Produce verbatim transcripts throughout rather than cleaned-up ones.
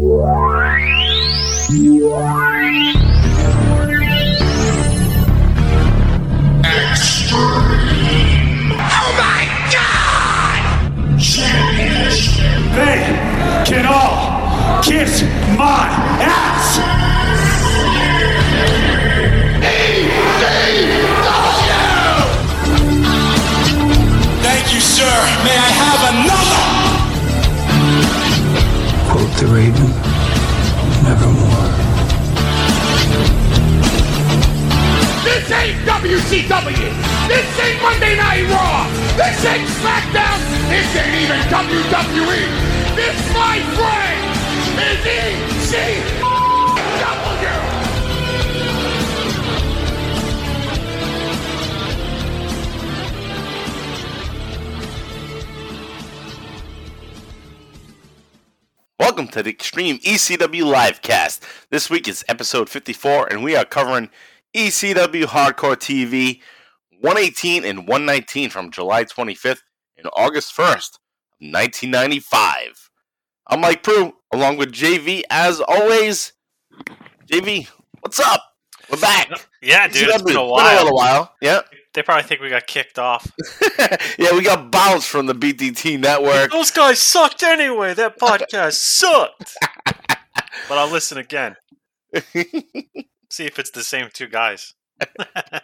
Extreme. Oh my God! Championship. They can all kiss my ass. E C W. Thank you, sir. May I have another? Quote the Raven. Nevermore. This ain't W C W! This ain't Monday Night Raw! This ain't SmackDown! This ain't even W W E! This, my friend, is E C W! Welcome to the Extreme E C W Livecast. This week is episode fifty-four, and we are covering E C W Hardcore T V one eighteen and one nineteen from July twenty-fifth and August first, nineteen ninety-five. I'm Mike Prue, along with J V, as always. J V, what's up? We're back. Yeah, dude, E C W, it's been a while. Been a little while. Yeah. They probably think we got kicked off. Yeah, we got bounced from the B T T network. Those guys sucked anyway. That podcast sucked. But I'll listen again. See if it's the same two guys. Oh,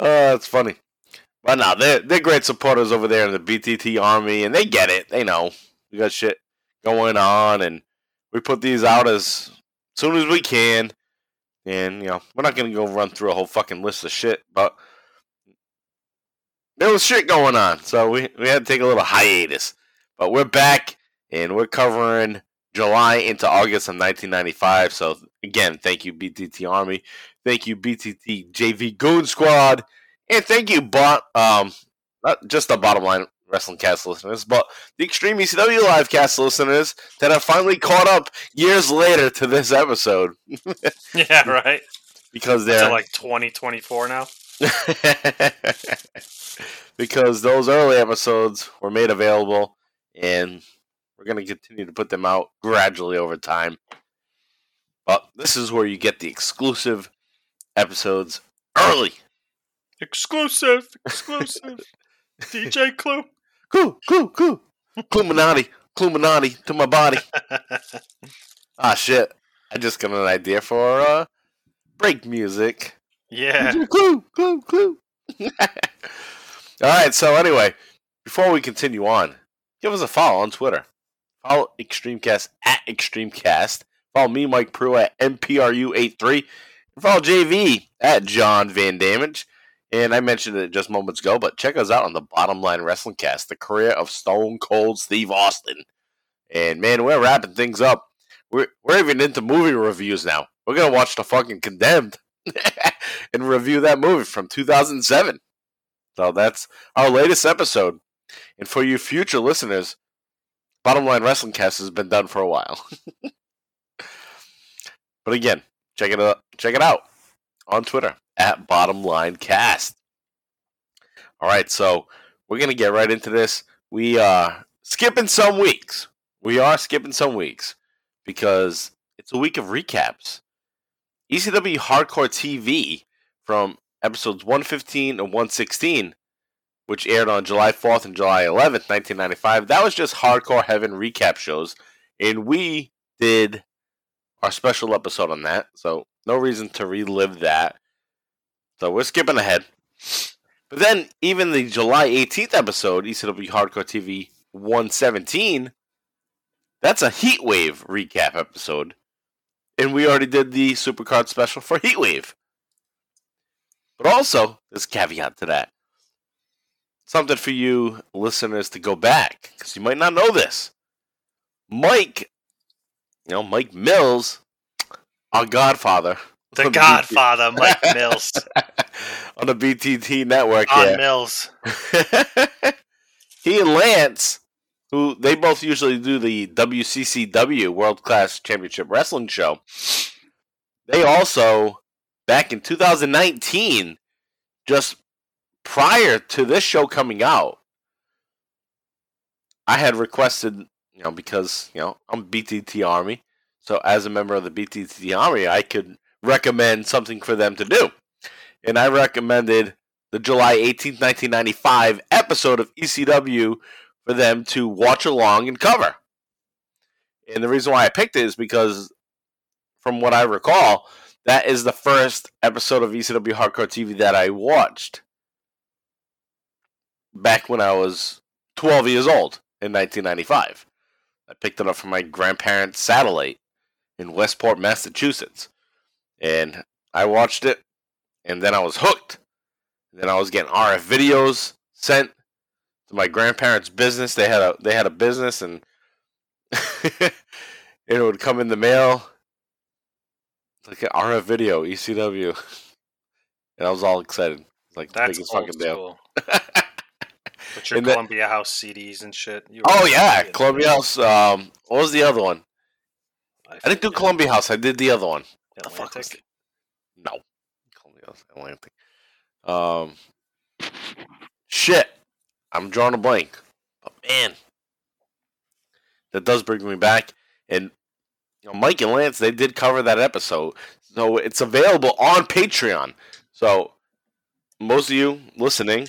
that's funny. But no, they're, they're great supporters over there in the B T T Army, and they get it. They know. We got shit going on, and we put these out as soon as we can. And, you know, we're not going to go run through a whole fucking list of shit, but there was shit going on, so we, we had to take a little hiatus. But we're back, and we're covering July into August of nineteen ninety-five, so again, thank you, B T T Army. Thank you, B T T J V Goon Squad. And thank you, bot, um, not just the Bottom Line Wrestling Cast listeners, but the Extreme E C W Livecast listeners that have finally caught up years later to this episode. Yeah, right. Because they're Until like twenty twenty-four now. Because those early episodes were made available, and we're going to continue to put them out gradually over time. But this is where you get the exclusive episodes early. Exclusive, exclusive. D J Clue. Clue, Clue, Clue. Cluminati, Cluminati to my body. Ah, shit. I just got an idea for uh, break music. Yeah. D J Clue, Clue, Clue. All right, so anyway, before we continue on, give us a follow on Twitter. Follow Extremecast at Extremecast. Follow me, Mike Prue, at M P R U eighty-three. Follow J V at John Van Damage. And I mentioned it just moments ago, but check us out on the Bottom Line Wrestling Cast, the career of Stone Cold Steve Austin. And, man, we're wrapping things up. We're, we're even into movie reviews now. We're going to watch The fucking Condemned and review that movie from two thousand seven. So that's our latest episode. And for you future listeners, Bottom Line Wrestling Cast has been done for a while. But again, check it out, check it out on Twitter, at Bottom Line Cast. All right, so we're going to get right into this. We are skipping some weeks. We are skipping some weeks because it's a week of recaps. E C W Hardcore T V from episodes one fifteen and one sixteen, which aired on July fourth and July eleventh, nineteen ninety-five. That was just Hardcore Heaven recap shows, and we did our special episode on that, so no reason to relive that. So we're skipping ahead. But then, even the July eighteenth episode, E C W Hardcore T V one seventeen, that's a Heatwave recap episode. And we already did the Supercard special for Heatwave. But also, there's a caveat to that. Something for you listeners to go back, because you might not know this. Mike... You know, Mike Mills, our godfather. The godfather, Mike Mills. On the B T T network. On yeah. Mills. He and Lance, who they both usually do the W C C W, World Class Championship Wrestling show. They also, back in two thousand nineteen, just prior to this show coming out, I had requested... you know, because, you know, I'm B T T Army. So as a member of the B T T Army, I could recommend something for them to do. And I recommended the July eighteenth, nineteen ninety-five episode of E C W for them to watch along and cover. And the reason why I picked it is because, from what I recall, that is the first episode of E C W Hardcore T V that I watched back when I was twelve years old in nineteen ninety-five. I picked it up from my grandparents' satellite in Westport, Massachusetts. And I watched it, and then I was hooked. Then I was getting R F videos sent to my grandparents' business. They had a they had a business, and it would come in the mail. Like an R F video, E C W. And I was all excited. Like, that's the biggest fucking deal. But your and Columbia that, House C Ds and shit. You oh, yeah. Columbia House. Um, what was the other one? I, I didn't do Columbia House. I did the other one. The fuck was it? No. Columbia House, Atlantic. Um, shit, I'm drawing a blank. But man, that does bring me back. And you know, Mike and Lance, they did cover that episode, so it's available on Patreon. So most of you listening,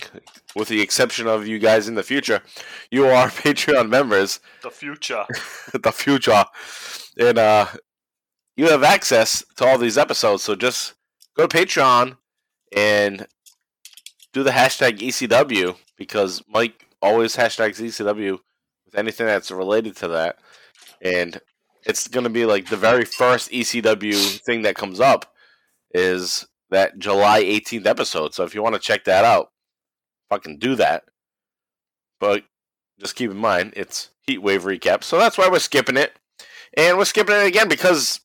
with the exception of you guys in the future, you are Patreon members. The future, the future, and uh, you have access to all these episodes. So just go to Patreon and do the hashtag E C W, because Mike always hashtags E C W with anything that's related to that. And it's going to be like the very first E C W thing that comes up is that July eighteenth episode. So if you want to check that out, fucking do that. But just keep in mind, it's Heat Wave Recap. So that's why we're skipping it. And we're skipping it again because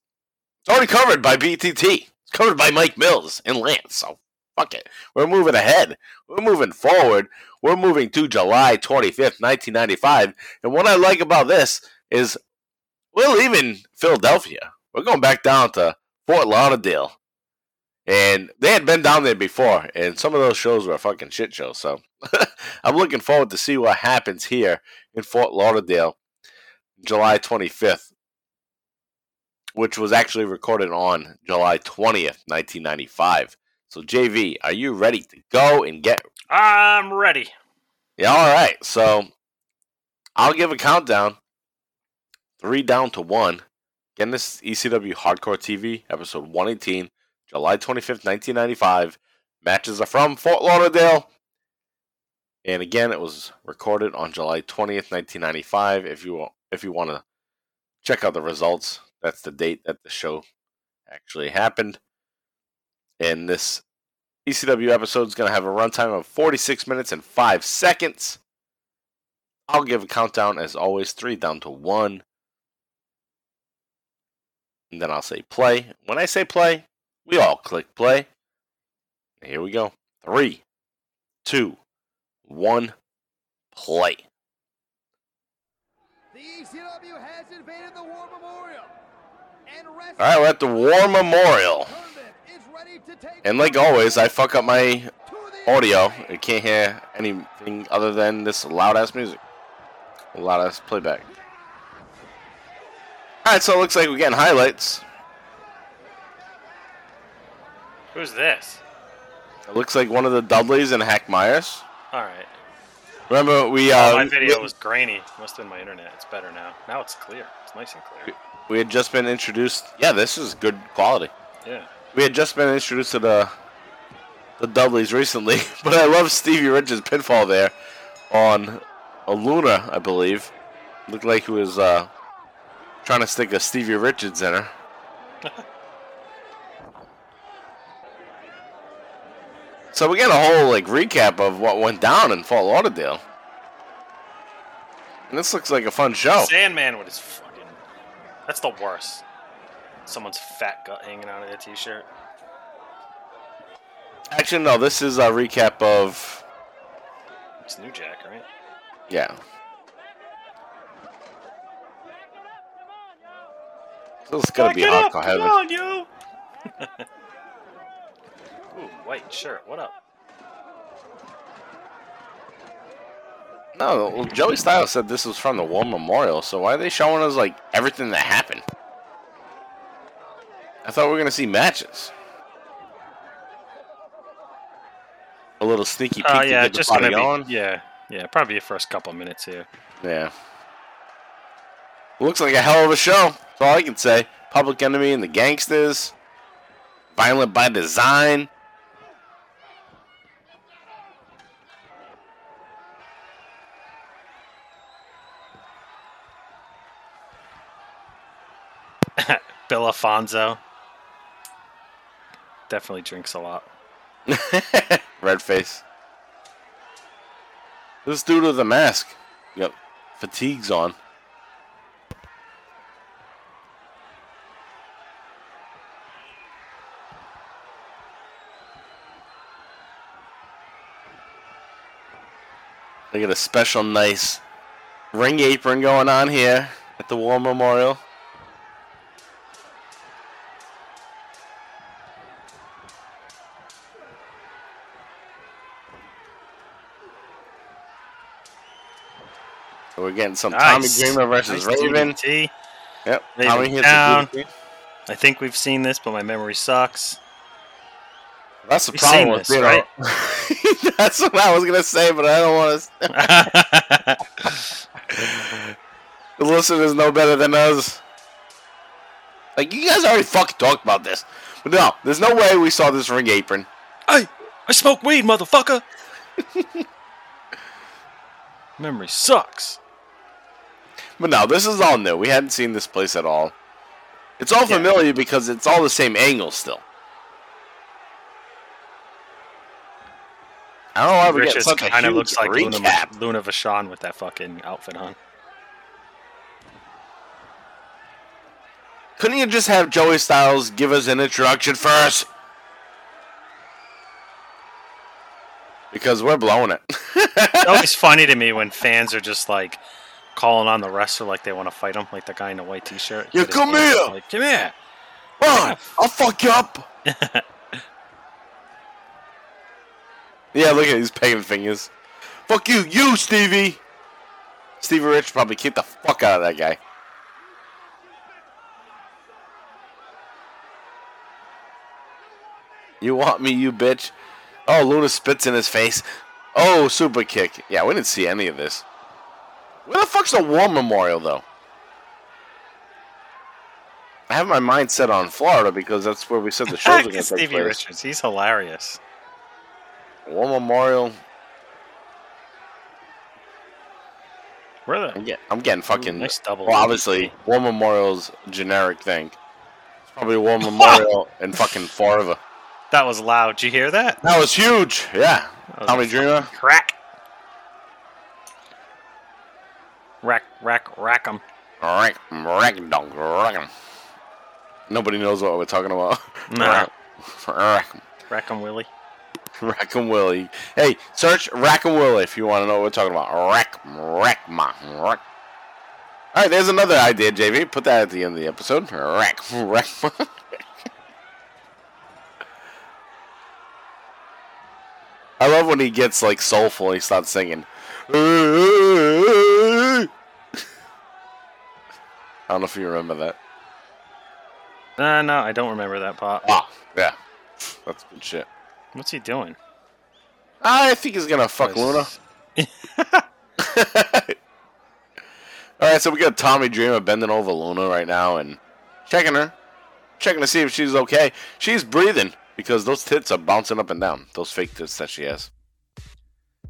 it's already covered by B T T. It's covered by Mike Mills and Lance. So fuck it. We're moving ahead. We're moving forward. We're moving to July twenty-fifth, nineteen ninety-five. And what I like about this is we're leaving Philadelphia. We're going back down to Fort Lauderdale. And they had been down there before. And some of those shows were fucking shit shows. So I'm looking forward to see what happens here in Fort Lauderdale, July twenty-fifth, which was actually recorded on July twentieth, nineteen ninety-five. So, J V, are you ready to go and get... I'm ready. Yeah, all right. So, I'll give a countdown. Three down to one. Again, this is E C W Hardcore T V, episode one eighteen, July twenty-fifth, nineteen ninety-five. Matches are from Fort Lauderdale. And again, it was recorded on July twentieth, nineteen ninety-five. If you, if you want to check out the results, that's the date that the show actually happened. And this E C W episode is going to have a runtime of forty-six minutes and five seconds. I'll give a countdown, as always, three down to one. And then I'll say play. When I say play, we all click play. And here we go. Three, two, one, play. The E C W has invaded the War Memorial. And all right, we're at the War Memorial. And like always, I fuck up my audio. I can't hear anything other than this loud-ass music. Loud-ass playback. Alright, so it looks like we're getting highlights. Who's this? It looks like one of the Dudleys and Hack Myers. Alright. Remember, we... Uh, well, my video we, was grainy. Must have been my internet. It's better now. Now it's clear. It's nice and clear. We had just been introduced... Yeah, this is good quality. Yeah. We had just been introduced to the, the Dudleys recently, but I love Stevie Richards' pinfall there on a Luna, I believe. Looked like he was uh, trying to stick a Stevie Richards in her. So we got a whole like recap of what went down in Fort Lauderdale. And this looks like a fun show. Sandman with his fucking... That's the worst. Someone's fat gut hanging out of their t-shirt. Actually, no. This is a recap of... It's New Jack, right? Yeah. So it's gonna be hardcore heaven. Come on, yo! Ooh, white shirt. What up? No, well, Joey Styles said this was from the War Memorial, so why are they showing us, like, everything that happened? I thought we were going to see matches. A little sneaky peek uh, yeah, to get just the body gonna be, on. Yeah, yeah, probably the first couple minutes here. Yeah. Looks like a hell of a show. That's all I can say. Public Enemy and the Gangsters. Violent by Design. Bill Alfonso definitely drinks a lot. Red face. This dude with the mask. Yep. Fatigue's on. They got a special nice ring apron going on here at the War Memorial. So we're getting some nice. Tommy Dreamer versus nice Raven. D D T. Yep. Raven Tommy hits down. The D D T. I think we've seen this, but my memory sucks. That's the we've problem with this, right? That's what I was going to say, but I don't want to. The listeners know better than us. Like, you guys already fucking talked about this. But no, there's no way we saw this ring apron. Hey, I smoke weed, motherfucker. Memory sucks. But no, this is all new. We hadn't seen this place at all. It's all yeah. familiar because it's all the same angle still. I don't know why we get such a kind of looks like Luna, Luna Vachon with that fucking outfit on. Couldn't you just have Joey Styles give us an introduction first? Because we're blowing it. It's always funny to me when fans are just like calling on the wrestler like they want to fight him, like the guy in the white t-shirt. Yeah, come here. Like, come here. Run. I'll fuck you up. Yeah, look at these pagan fingers. Fuck you, you, Stevie. Stevie Rich probably kicked the fuck out of that guy. You want me, you bitch? Oh, Luna spits in his face. Oh, super kick. Yeah, we didn't see any of this. Where the fuck's the War Memorial, though? I have my mind set on Florida because that's where we said the shows are going to take Stevie place. Richards, he's hilarious. War Memorial. Where the? I'm, get, I'm getting fucking... Ooh, nice double. Well, obviously, War Memorial's a generic thing. It's probably War Memorial in fucking Florida. That was loud. Did you hear that? That was huge. Yeah. Was Tommy Dreamer. Crack. Rack, rack, rack 'em. Rack, rack, dog, rack 'em. Nobody knows what we're talking about. Nah. Rack 'em. Rack 'em, Willie. Rack 'em, Willie. Hey, search Rack 'em, Willie if you want to know what we're talking about. Rack, rack, ma, rack. All right, there's another idea, J V. Put that at the end of the episode. Rack, rack, ma. I love when he gets, like, soulful and he starts singing. I don't know if you remember that. Uh, no, I don't remember that part. Ah, yeah. That's good shit. What's he doing? I think he's going to fuck Luna. All right, so we got Tommy Dreamer bending over Luna right now and checking her. Checking to see if she's okay. She's breathing. Because those tits are bouncing up and down. Those fake tits that she has.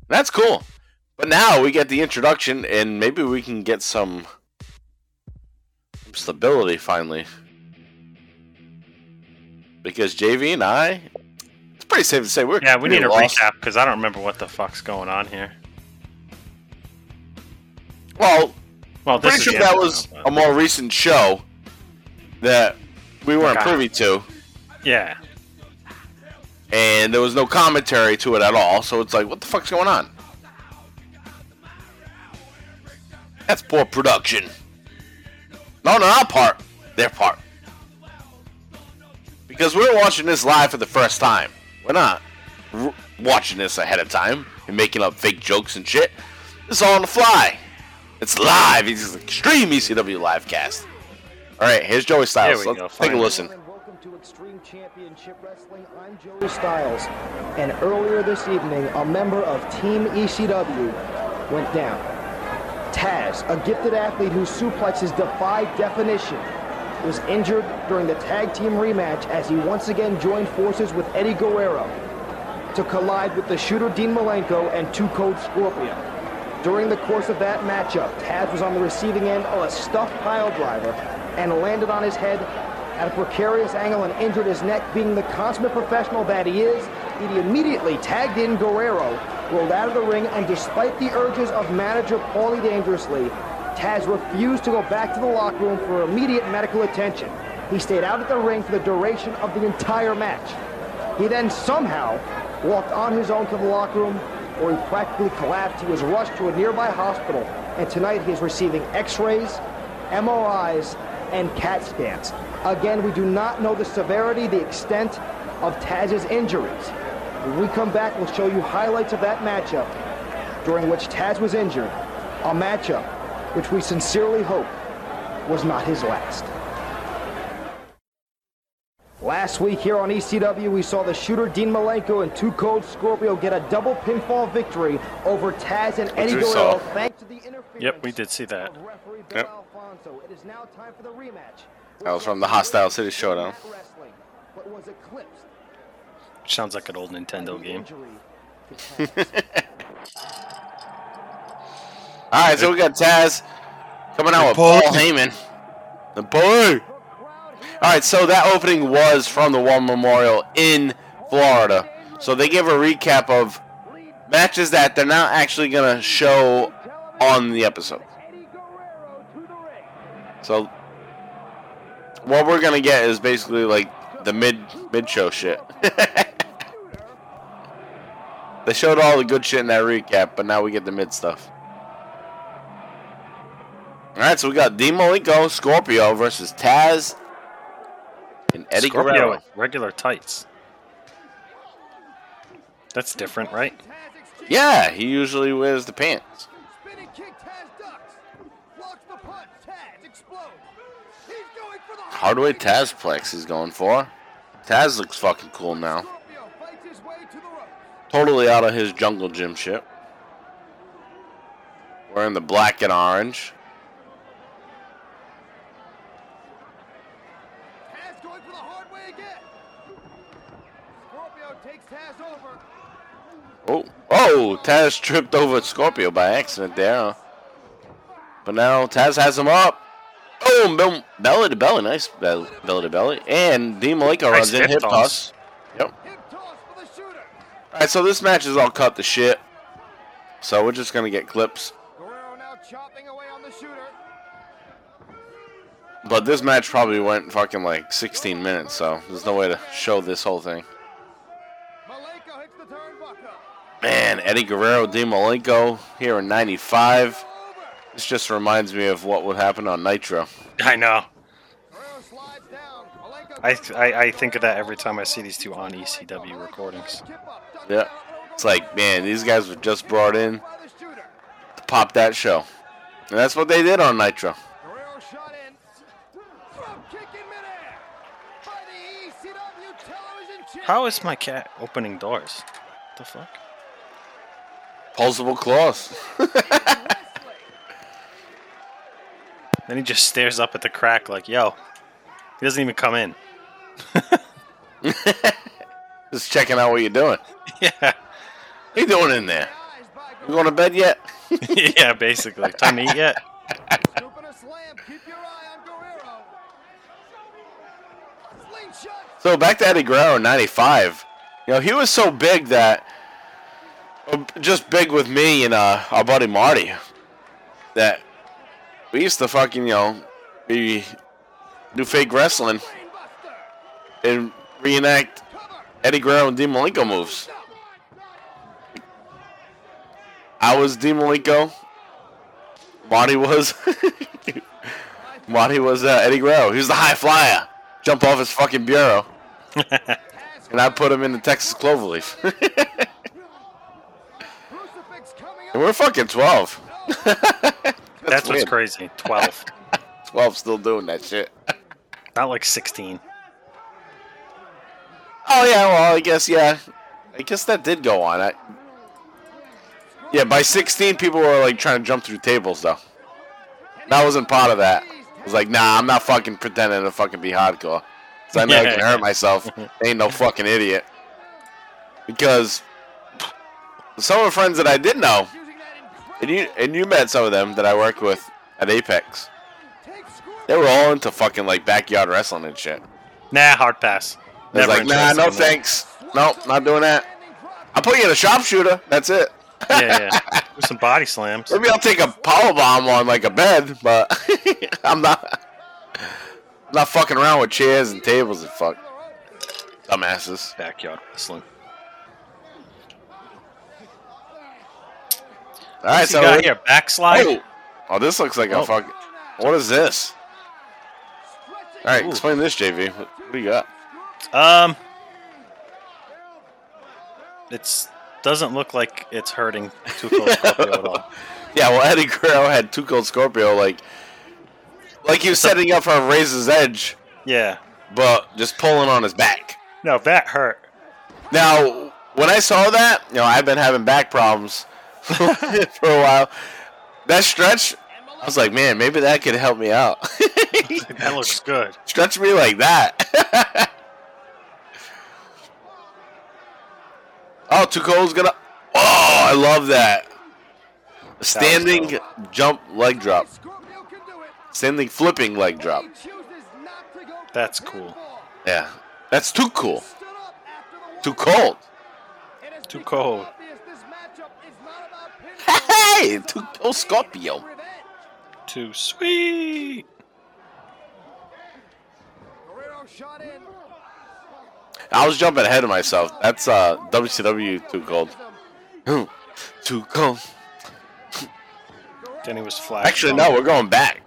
That's cool. But now we get the introduction and maybe we can get some stability finally. Because J V and I, it's pretty safe to say we're Yeah, we need a lost. recap because I don't remember what the fuck's going on here. Well, well this I'm pretty sure that was a more recent show that we weren't okay. privy to. Yeah. And there was no commentary to it at all, so it's like, what the fuck's going on? That's poor production. Not on our part, their part. Because we're watching this live for the first time. We're not r- watching this ahead of time and making up fake jokes and shit. It's all on the fly. It's live. It's an extreme E C W live cast. All right, here's Joey Styles. Let's go. Take a listen. Welcome to Extreme Championship Wrestling. I'm Joey Styles, and earlier this evening, a member of Team E C W went down. Taz, a gifted athlete whose suplexes defy definition, was injured during the tag team rematch as he once again joined forces with Eddie Guerrero to collide with the Shooter Dean Malenko and Too Cold Scorpio. During the course of that matchup, Taz was on the receiving end of a stuffed pile driver and landed on his head at a precarious angle and injured his neck. Being the consummate professional that he is, he immediately tagged in Guerrero, rolled out of the ring, and despite the urges of manager Paulie Dangerously, Taz refused to go back to the locker room for immediate medical attention. He stayed out at the ring for the duration of the entire match. He then somehow walked on his own to the locker room, where he practically collapsed. He was rushed to a nearby hospital, and tonight he is receiving x-rays, M R Is, and CAT scans. Again, we do not know the severity, the extent of Taz's injuries. When we come back, we'll show you highlights of that matchup during which Taz was injured, a matchup which we sincerely hope was not his last. Last week here on E C W, we saw the Shooter Dean Malenko and Too Cold Scorpio get a double pinfall victory over Taz and Eddie Guerrero thanks to the interference. Yep, we did see that. Of referee Bill yep. Alfonso. It is now time for the rematch. That was from the Hostile City Showdown. But was eclipsed. Sounds like an old Nintendo game. All right, so we got Taz coming out with Paul Heyman. The boy. All right, so that opening was from the War Memorial in Florida. So they gave a recap of matches that they're not actually going to show on the episode. So what we're going to get is basically like the mid, mid-show shit. They showed all the good shit in that recap, but now we get the mid stuff. All right, so we got Dean Malenko, Scorpio versus Taz and Eddie Scorpio Guerrero with regular tights. That's different, right? Yeah, he usually wears the pants. Hardway Tazplex he's going for. Taz looks fucking cool now. Totally out of his jungle gym shit. Wearing the black and orange. Oh, oh! Taz tripped over Scorpio by accident there. But now Taz has him up. Boom! Boom! Belly to belly. Nice belly to belly. And Dean Malenko runs in. Hip toss. Yep. Alright, so this match is all cut to shit. So we're just going to get clips. But this match probably went fucking like sixteen minutes, so there's no way to show this whole thing. Man, Eddie Guerrero, Dean Malenko here in ninety-five. This just reminds me of what would happen on Nitro. I know. I, th- I I think of that every time I see these two on E C W recordings. Yeah. It's like, man, these guys were just brought in to pop that show. And that's what they did on Nitro. How is my cat opening doors? What the fuck? Pulsable claws. Then he just stares up at the crack like, yo. He doesn't even come in. Just checking out what you're doing. Yeah. What are you doing in there? You going to bed yet? Yeah, basically. Time to eat yet? So back to Eddie Guerrero in ninety-five. You know, he was so big that... Just big with me and uh, our buddy Marty, that we used to fucking, you know, be do fake wrestling and reenact Eddie Guerrero and Dean Malenko moves. I was Dean Malenko. Marty was Marty was uh, Eddie Guerrero. He was the high flyer. Jump off his fucking bureau. And I put him in the Texas cloverleaf. And we're fucking twelve. That's, That's what's crazy. twelve. twelve still doing that shit. Not like sixteen. Oh, yeah, well, I guess, yeah. I guess that did go on. I... Yeah, by sixteen, people were, like, trying to jump through tables, though. And I wasn't part of that. I was like, nah, I'm not fucking pretending to fucking be hardcore. Because I know yeah. I can hurt myself. Ain't no fucking idiot. Because some of the friends that I did know, and you, and you met some of them that I worked with at Apex, they were all into fucking, like, backyard wrestling and shit. Nah, hard pass. I was like, nah, no thanks. Nope, not doing that. I'll put you in a sharpshooter. That's it. yeah, yeah. With some body slams. Maybe I'll take a powerbomb on, like, a bed, but I'm not I'm not fucking around with chairs and tables and fuck. Dumbasses. Backyard wrestling. All right, so got we... here? Backslide? Oh. oh, this looks like oh. a fucking... What is this? All right, Ooh. explain this, J V. What do you got? Um, it's doesn't look like it's hurting Too Cold Scorpio at all. Yeah, well, Eddie Guerrero had Too Cold Scorpio like, like he was it's setting a, up for a razor's edge. Yeah, but just pulling on his back. No, that hurt. Now, when I saw that, you know, I've been having back problems for a while. That stretch, I was like, man, maybe that could help me out. That looks good. Stretch me like that. Oh, Too Cold's gonna... Oh, I love that. Standing that cool. jump leg drop. Standing flipping leg drop. That's cool. Yeah. That's too cool. Too cold. Too cold. Hey! Too Cold Scorpio. Too sweet. I was jumping ahead of myself. That's uh, W C W Too Cold. Too Cold. Then he was Flash. Actually, no, we're going back.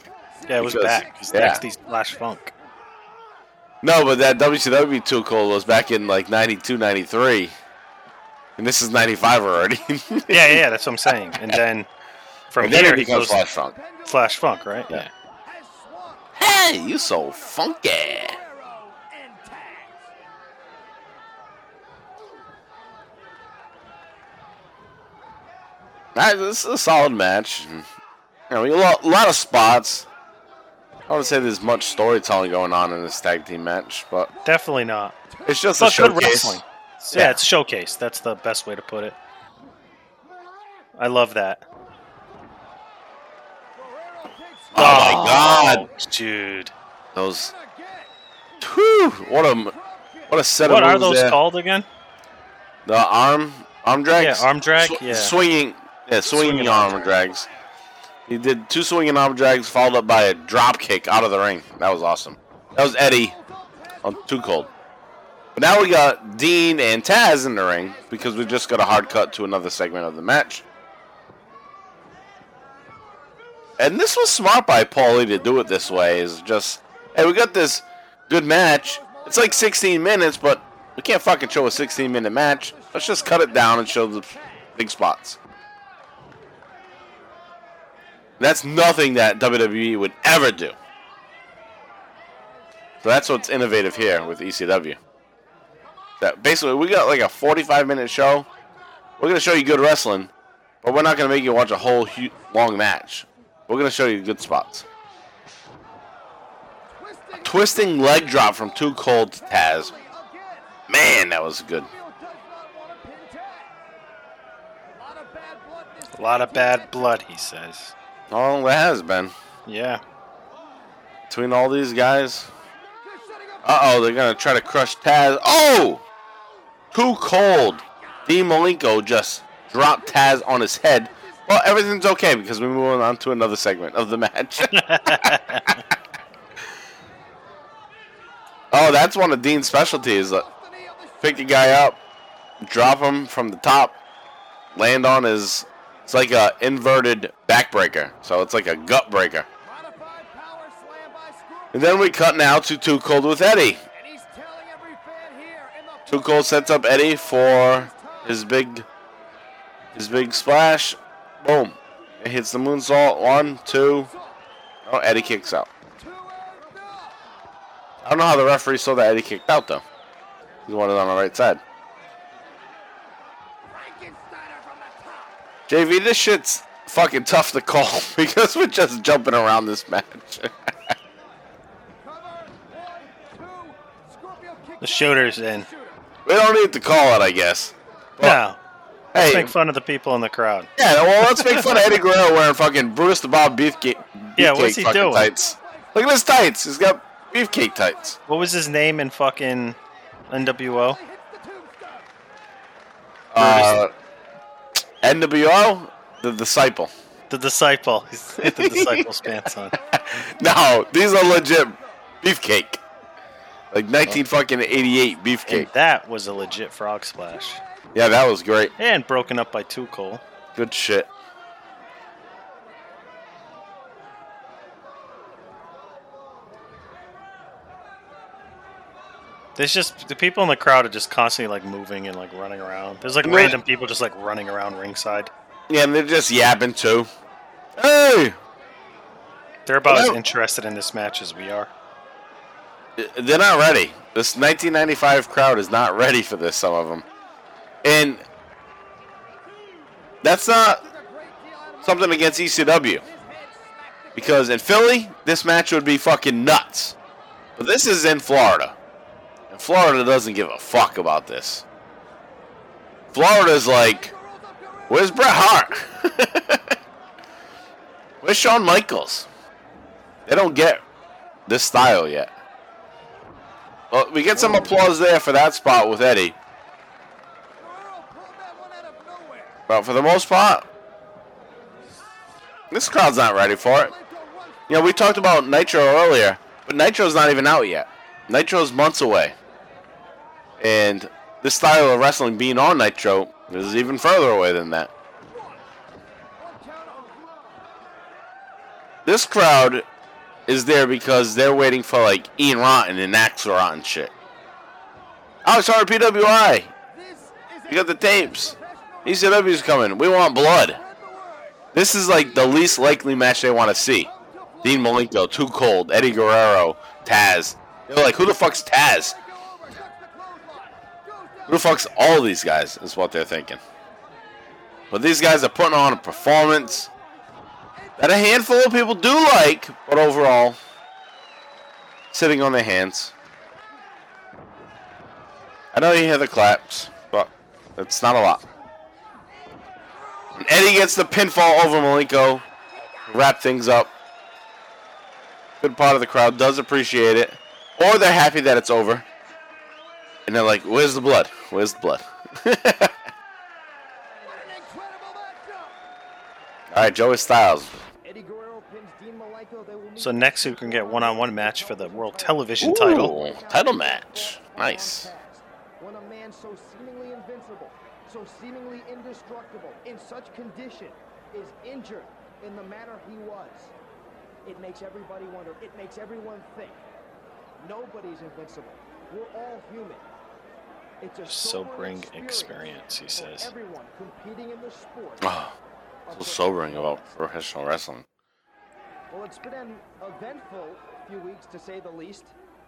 Yeah, it was because, back. Because yeah. Next, he's Flash Funk. No, but that W C W Too Cold was back in like ninety-two, ninety-three. And this is ninety-five already. yeah, yeah, that's what I'm saying. And then from and then here, it becomes he Flash Funk. Flash Funk, right? Yeah. yeah. Hey, you so funky. Right, this is a solid match. You know, we got a lot of spots. I wouldn't say there's much storytelling going on in this tag team match, but definitely not. It's just it's a showcase. Good wrestling. Yeah. yeah, it's a showcase. That's the best way to put it. I love that. Oh, oh my God, dude! Those. Whew, what a what a set what of moves. What are those there. called again? The arm arm drags. Yeah, arm drag. Sw- yeah, swinging. Yeah, swinging, swinging arm, arm drags. He did two swinging arm drags, followed up by a drop kick out of the ring. That was awesome. That was Eddie on Too Cold. But now we got Dean and Taz in the ring because we just got a hard cut to another segment of the match. And this was smart by Paulie to do it this way. Is just, hey, we got this good match. It's like sixteen minutes, but we can't fucking show a sixteen-minute match. Let's just cut it down and show the big spots. That's nothing that W W E would ever do. So that's what's innovative here with E C W. That basically, we got like a forty-five minute show. We're going to show you good wrestling, but we're not going to make you watch a whole huge, long match. We're going to show you good spots. A twisting leg drop from Too Cold to Taz. Man, that was good. A lot of bad blood, he says. Oh, there has been. Yeah. Between all these guys. Uh-oh, they're going to try to crush Taz. Oh! Too Cold. Dean Malenko just dropped Taz on his head. Well, everything's okay because we're moving on to another segment of the match. Oh, that's one of Dean's specialties. Pick a guy up, drop him from the top, land on his... It's like a inverted backbreaker, so it's like a gut breaker. And then we cut now to Too Cold with Eddie. Too Cold sets up Eddie for his big, his big splash. Boom. It hits the moonsault. One, two. Oh, Eddie kicks out. I don't know how the referee saw that Eddie kicked out, though. He's wanted on the right side. J V, this shit's fucking tough to call because we're just jumping around this match. The shooter's in. We don't need to call it, I guess. Well, no. Hey, let's make fun of the people in the crowd. Yeah, well, let's make fun of Eddie Guerrero wearing fucking Brutus the Bob Beefcake. Yeah, what's he doing? Tights. Look at his tights. He's got beefcake tights. What was his name in fucking N W O? Uh, N W O? The Disciple. The Disciple. He's got the Disciple's pants on. No, these are legit beefcake. Like nineteen fucking eighty-eight beefcake. And that was a legit frog splash. Yeah, that was great. And broken up by Too Cold. Good shit. There's just the people in the crowd are just constantly like moving and like running around. There's like yeah. random people just like running around ringside. Yeah, and they're just yapping too. Hey! They're about Hello. as interested in this match as we are. They're not ready. This nineteen ninety-five crowd is not ready for this, some of them. And that's not something against E C W. Because in Philly, this match would be fucking nuts. But this is in Florida. And Florida doesn't give a fuck about this. Florida's like, where's Bret Hart? Where's Shawn Michaels? They don't get this style yet. Well, we get some applause there for that spot with Eddie. But for the most part, this crowd's not ready for it. You know, we talked about Nitro earlier, but Nitro's not even out yet. Nitro's months away. And this style of wrestling being on Nitro is even further away than that. This crowd is there because they're waiting for like Ian Rotten and Axel Rotten shit. Oh, sorry, P W I. You got the tapes. E C W's coming. We want blood. This is like the least likely match they want to see. Dean Malenko, Too Cold, Eddie Guerrero, Taz. They're like, who the fuck's Taz? Who the fuck's all these guys is what they're thinking. But these guys are putting on a performance that a handful of people do like, but overall, sitting on their hands. I know you hear the claps, but it's not a lot. And Eddie gets the pinfall over Malenko to wrap things up. Good part of the crowd does appreciate it. Or they're happy that it's over. And they're like, where's the blood? Where's the blood? Alright, Joey Styles. So next we can get one-on-one match for the World Television Ooh, title. Title match. Nice. When a man so seemingly invincible, so seemingly indestructible, in such condition, is injured in the manner he was, it makes everybody wonder, it makes everyone think. Nobody's invincible. We're all human. It's a sobering experience, he says. Everyone competing in the sport. Oh, so sobering about professional wrestling. Well, it's been an eventful few weeks, to say the least,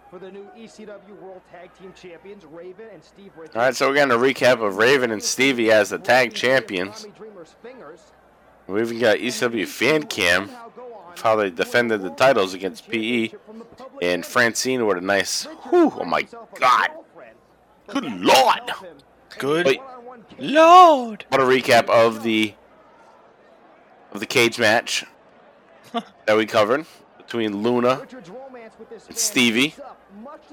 for the new E C W World Tag Team Champions, Raven and Steve Richards. All right, so we're getting a recap of Raven and Stevie as the tag champions. We've even got E C W fan cam, how they defended the titles against P E. And Francine with a nice, whew, oh my God. Good Lord. Good Wait. Lord. What a recap of the, of the cage match. That we covered between Luna and Stevie.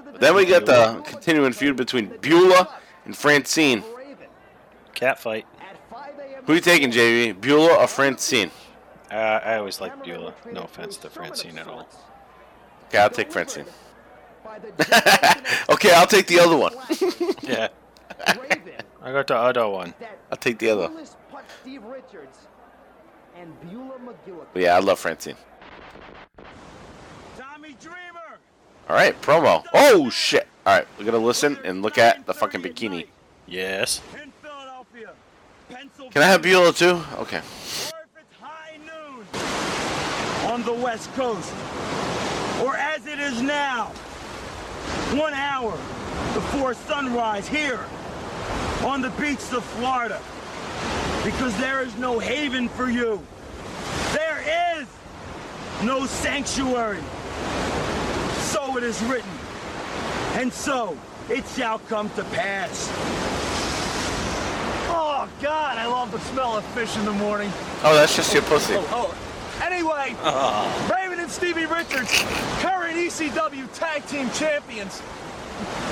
But then we got the continuing feud between Beulah and Francine. Cat fight. Who are you taking, J V? Beulah or Francine? Uh, I always like Beulah. No offense to Francine at all. Okay, I'll take Francine. Okay, I'll take the other one. Yeah. I got the other one. I'll take the other one. But yeah, I love Francine. Tommy Dreamer. All right, promo. Oh shit! All right, we're gonna listen and look at the fucking bikini. Yes. Can I have Beulah too? Okay. the West Coast, or as it is now, one hour before sunrise here on the beaches of Florida, because there is no haven for you. There is no sanctuary. So it is written, and so it shall come to pass. Oh, God, I love the smell of fish in the morning. Oh, that's just your pussy. Oh, oh. Anyway, oh. Raven and Stevie Richards, current E C W Tag Team Champions,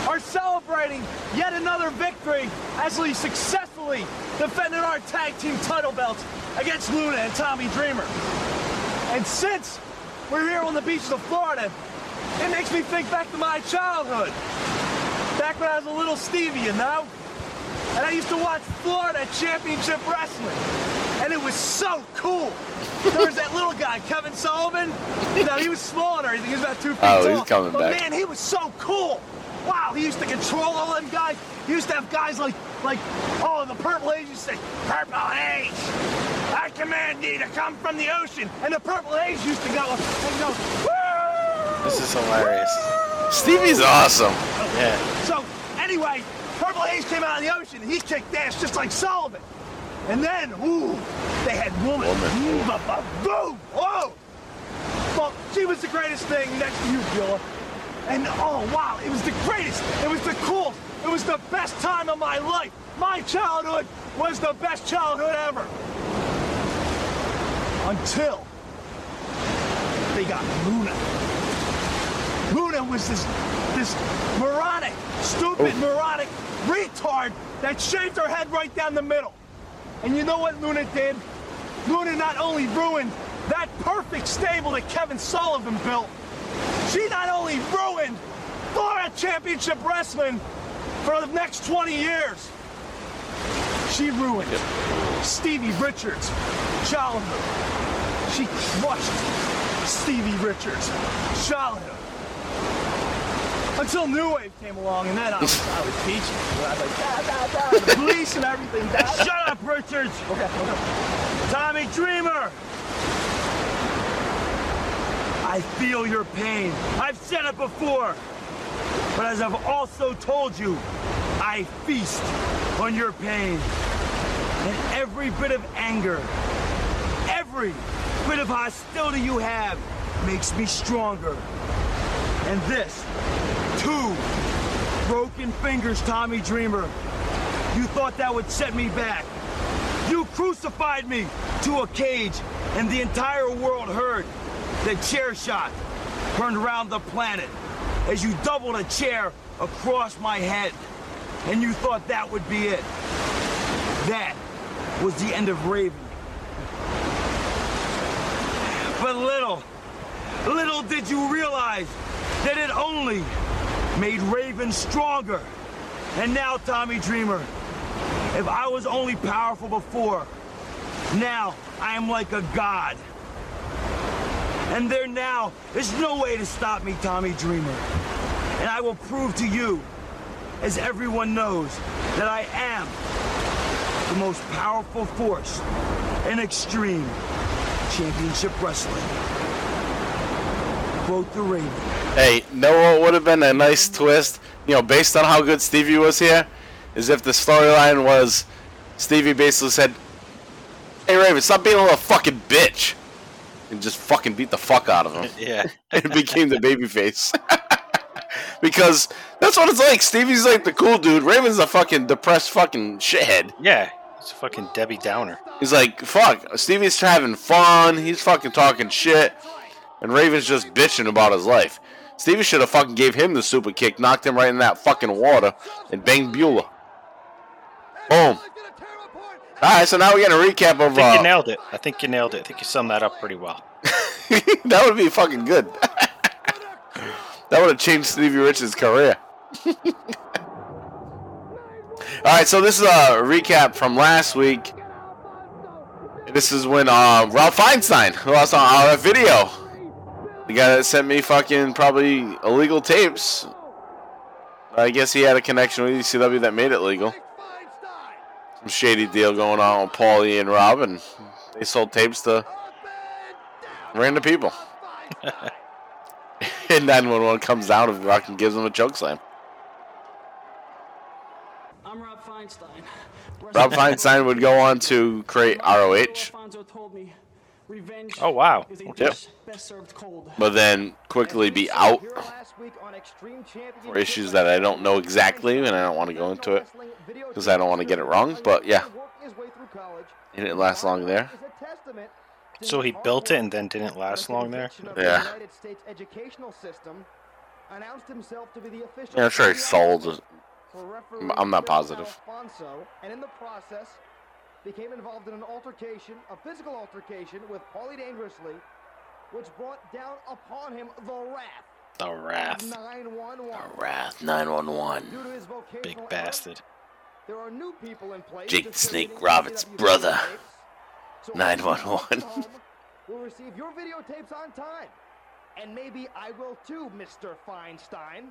are celebrating yet another victory as we successfully defended our Tag Team title belts against Luna and Tommy Dreamer. And since we're here on the beaches of Florida, it makes me think back to my childhood. Back when I was a little Stevie, you know? And I used to watch Florida Championship Wrestling. And it was so cool. There was that little guy, Kevin Sullivan. You know, he was small and everything. He was about two feet oh, tall. Oh, he's coming but back. But man, he was so cool. Wow, he used to control all them guys. He used to have guys like, like, oh, the Purple Haze used to say, Purple Haze, I command thee to come from the ocean. And the Purple Haze used to go, and go, woo! This is hilarious. Woo! Stevie's awesome. Yeah. So, anyway, Purple Haze came out of the ocean, and he kicked ass just like Sullivan. And then, ooh, they had Woman. Woman. Boom! Whoa! Well, she was the greatest thing next to you, Beulah. And oh, wow, it was the greatest. It was the coolest. It was the best time of my life. My childhood was the best childhood ever. Until they got Luna. Luna was this, this moronic, stupid, oh. moronic retard that shaved her head right down the middle. And you know what Luna did? Luna not only ruined that perfect stable that Kevin Sullivan built, she not only ruined Florida Championship Wrestling for the next twenty years, she ruined Stevie Richards' childhood. She crushed Stevie Richards' childhood. Until New Wave came along, and then I was, I was teaching. I was like, da, da, da, the police and everything. Da, da. Shut up, Richards! Okay, okay. Tommy Dreamer! I feel your pain. I've said it before, but as I've also told you, I feast on your pain. And every bit of anger, every bit of hostility you have makes me stronger. And this, two broken fingers, Tommy Dreamer. You thought that would set me back. You crucified me to a cage, and the entire world heard. The chair shot turned around the planet as you doubled a chair across my head, and you thought that would be it. That was the end of Raven. But little, little did you realize that it only made Raven stronger. And now, Tommy Dreamer, if I was only powerful before, now I am like a god. And there now is no way to stop me, Tommy Dreamer. And I will prove to you, as everyone knows, that I am the most powerful force in Extreme Championship Wrestling. Quote the Raven. Hey, Noah would have been a nice twist, you know, based on how good Stevie was here, is if the storyline was Stevie basically said, hey, Raven, stop being a little fucking bitch. And just fucking beat the fuck out of him. Yeah. And became the babyface. Because that's what it's like. Stevie's like the cool dude. Raven's a fucking depressed fucking shithead. Yeah. He's a fucking Debbie Downer. He's like, fuck. Stevie's having fun. He's fucking talking shit. And Raven's just bitching about his life. Stevie should have fucking gave him the super kick, knocked him right in that fucking water, and banged Beulah. Boom. Alright, so now we're getting a recap of... I think uh, you nailed it. I think you nailed it. I think you summed that up pretty well. That would be fucking good. That would have changed Stevie Richards' career. Alright, so this is a recap from last week. This is when uh, Ralph Feinstein, who was on our video, the guy that sent me fucking probably illegal tapes. I guess he had a connection with E C W that made it legal. Shady deal going on with Paulie and Rob, and they sold tapes to random people. And nine one one comes out of Rock and gives him a chokeslam. I'm Rob Feinstein. Rob Feinstein would go on to create R O H. Oh, wow. Okay. But then quickly be out for issues that I don't know exactly, and I don't want to go into it because I don't want to get it wrong. But, yeah, it didn't last long there. So he built it and then didn't last long there? Yeah. Yeah, I'm sure he sold it. I'm not positive. And in the process, became involved in an altercation, a physical altercation with Paulie Dangerously, which brought down upon him the wrath. The wrath. The wrath. nine one one. Big bastard. There are new people in place. Jake the Snake Roberts' brother. nine one one. We'll receive your videotapes on time, and maybe I will too, Mister Feinstein.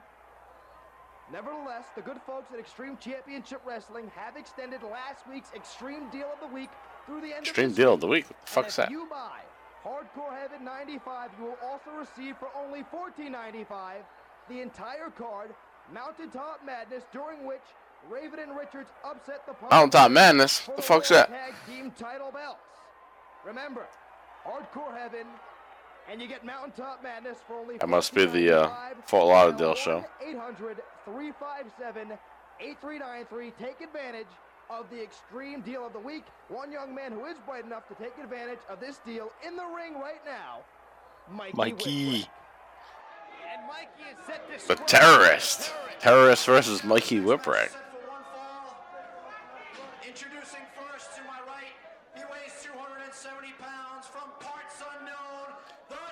Nevertheless, the good folks at Extreme Championship Wrestling have extended last week's Extreme Deal of the Week through the end Extreme of the Extreme Deal of the Week? What the fuck's that? If you buy Hardcore Heaven ninety-five, you will also receive for only fourteen ninety-five the entire card, Mountaintop Madness, during which Raven and Richards upset the Mountaintop Madness? What the fuck's that? Tag team title belts. Remember, Hardcore Heaven, and you get Mountaintop Madness for only that must be the uh, Fort Lauderdale show. eight hundred, three five seven, eight three nine three. Take advantage of the Extreme Deal of the Week. One young man who is bright enough to take advantage of this deal in the ring right now, Mikey. Mikey. And Mikey is set to the terrorist. terrorist. Terrorist versus Mikey Whipwreck. Introducing first to my right, he weighs two hundred seventy pounds from parts unknown.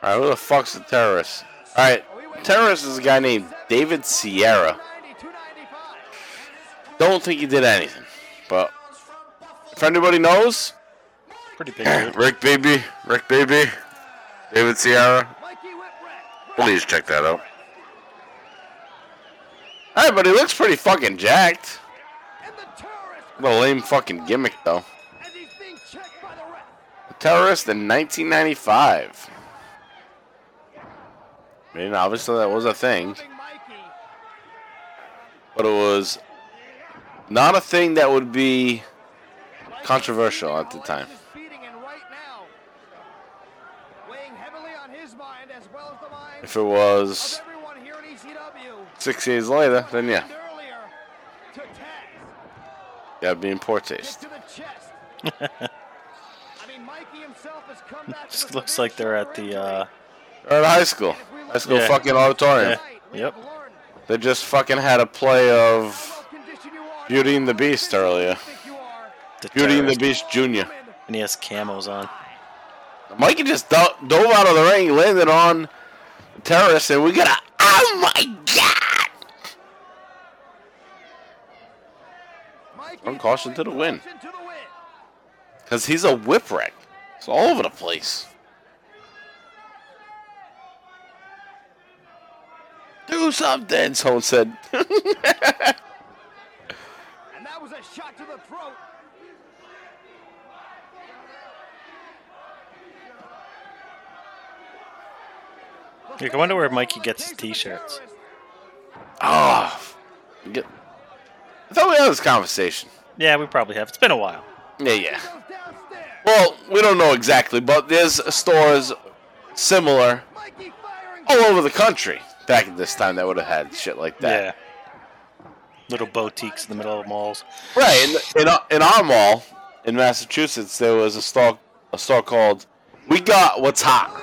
Alright, who the fuck's the terrorist? Alright, terrorist is a guy named David Sierra. Don't think he did anything, but if anybody knows, pretty big. Rick Baby, Rick Baby, David Sierra. Please check that out. Alright, but he looks pretty fucking jacked. What a lame fucking gimmick, though. The terrorist in nineteen ninety-five. I mean, obviously that was a thing, but it was not a thing that would be controversial at the time. If it was six days later, then yeah, that'd be in poor taste. This looks like they're at the uh, they're at high school. High school yeah. fucking auditorium. Yeah. Yep. They just fucking had a play of Beauty and the Beast earlier. The Beauty and the Beast Junior And he has camos on. Mikey just do- dove out of the ring, landed on the terrorist, and we got a... Oh my God! From caution to the win. Because he's a whipwreck. It's all over the place. Do something, someone said. And that was a shot to the throat. Look, I wonder where Mikey gets his t-shirts. Oh, get, I thought we had this conversation. Yeah, we probably have. It's been a while. Yeah, yeah. Well, we don't know exactly, but there's stores similar all over the country. Back at this time, that would have had shit like that. Yeah. Little boutiques in the middle of malls. Right. In, in, in our mall in Massachusetts, there was a store, a store called We Got What's Hot.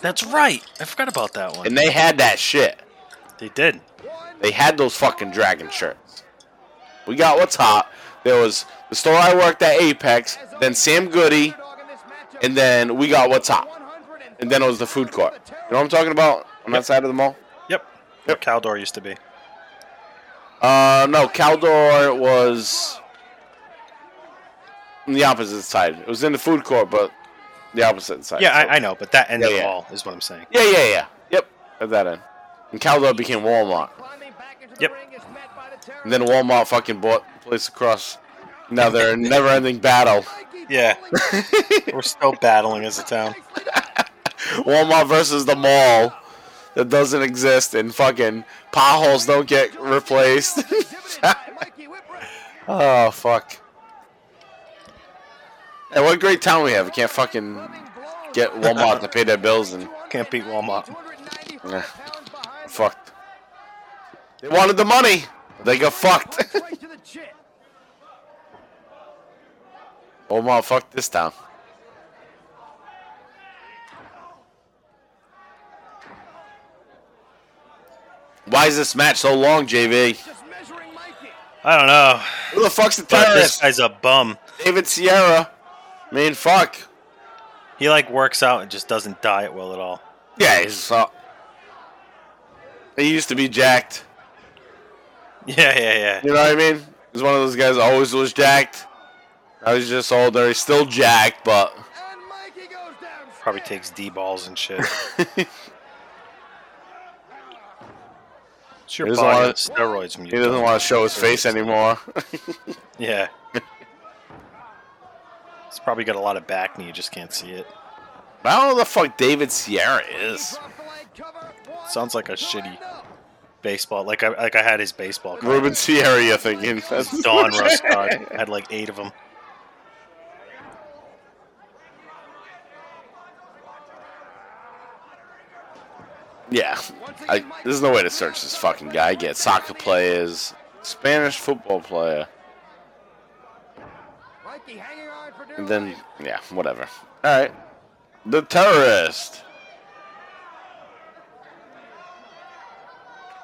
That's right. I forgot about that one. And they had that shit. They did. They had those fucking dragon shirts. We Got What's Hot. There was the store I worked at, Apex, then Sam Goody, and then We Got What's Hot. And then it was the food court. You know what I'm talking about on that side of the mall? Where Caldor used to be. Uh, no, Caldor was on the opposite side. It was in the food court, but the opposite side. Yeah, so I, I know, but that end yeah, of the yeah. mall is what I'm saying. Yeah, yeah, yeah. Yep, at that end. And Caldor became Walmart. Yep. And then Walmart fucking bought the place across. Now they're a never-ending battle. Yeah. We're still battling as a town. Walmart versus the mall that doesn't exist, and fucking potholes don't get replaced. Oh, fuck. And what a great town we have. We can't fucking get Walmart to pay their bills, and can't beat Walmart. Yeah. Fucked. They wanted the money. They got fucked. Walmart fucked this town. Why is this match so long, J V? I don't know. Who the fuck's the terrorist? This guy's a bum. David Sierra. I mean, fuck. He, like, works out and just doesn't diet well at all. Yeah, he's... Uh, he used to be jacked. Yeah, yeah, yeah. You know what I mean? He's one of those guys that always was jacked. Now he's just older. He's still jacked, but... Probably takes D-balls and shit. It's your body steroids. He doesn't want to show his face anymore. Yeah. He's probably got a lot of back and you just can't see it. I don't know who the fuck David Sierra is. Sounds like a shitty baseball. Like I like I had his baseball card. Ruben Sierra, you're thinking. That's Don Russ card. I had like eight of them. Yeah, I, there's no way to search this fucking guy. I get soccer players, Spanish football player, and then, yeah, whatever. Alright, the terrorist.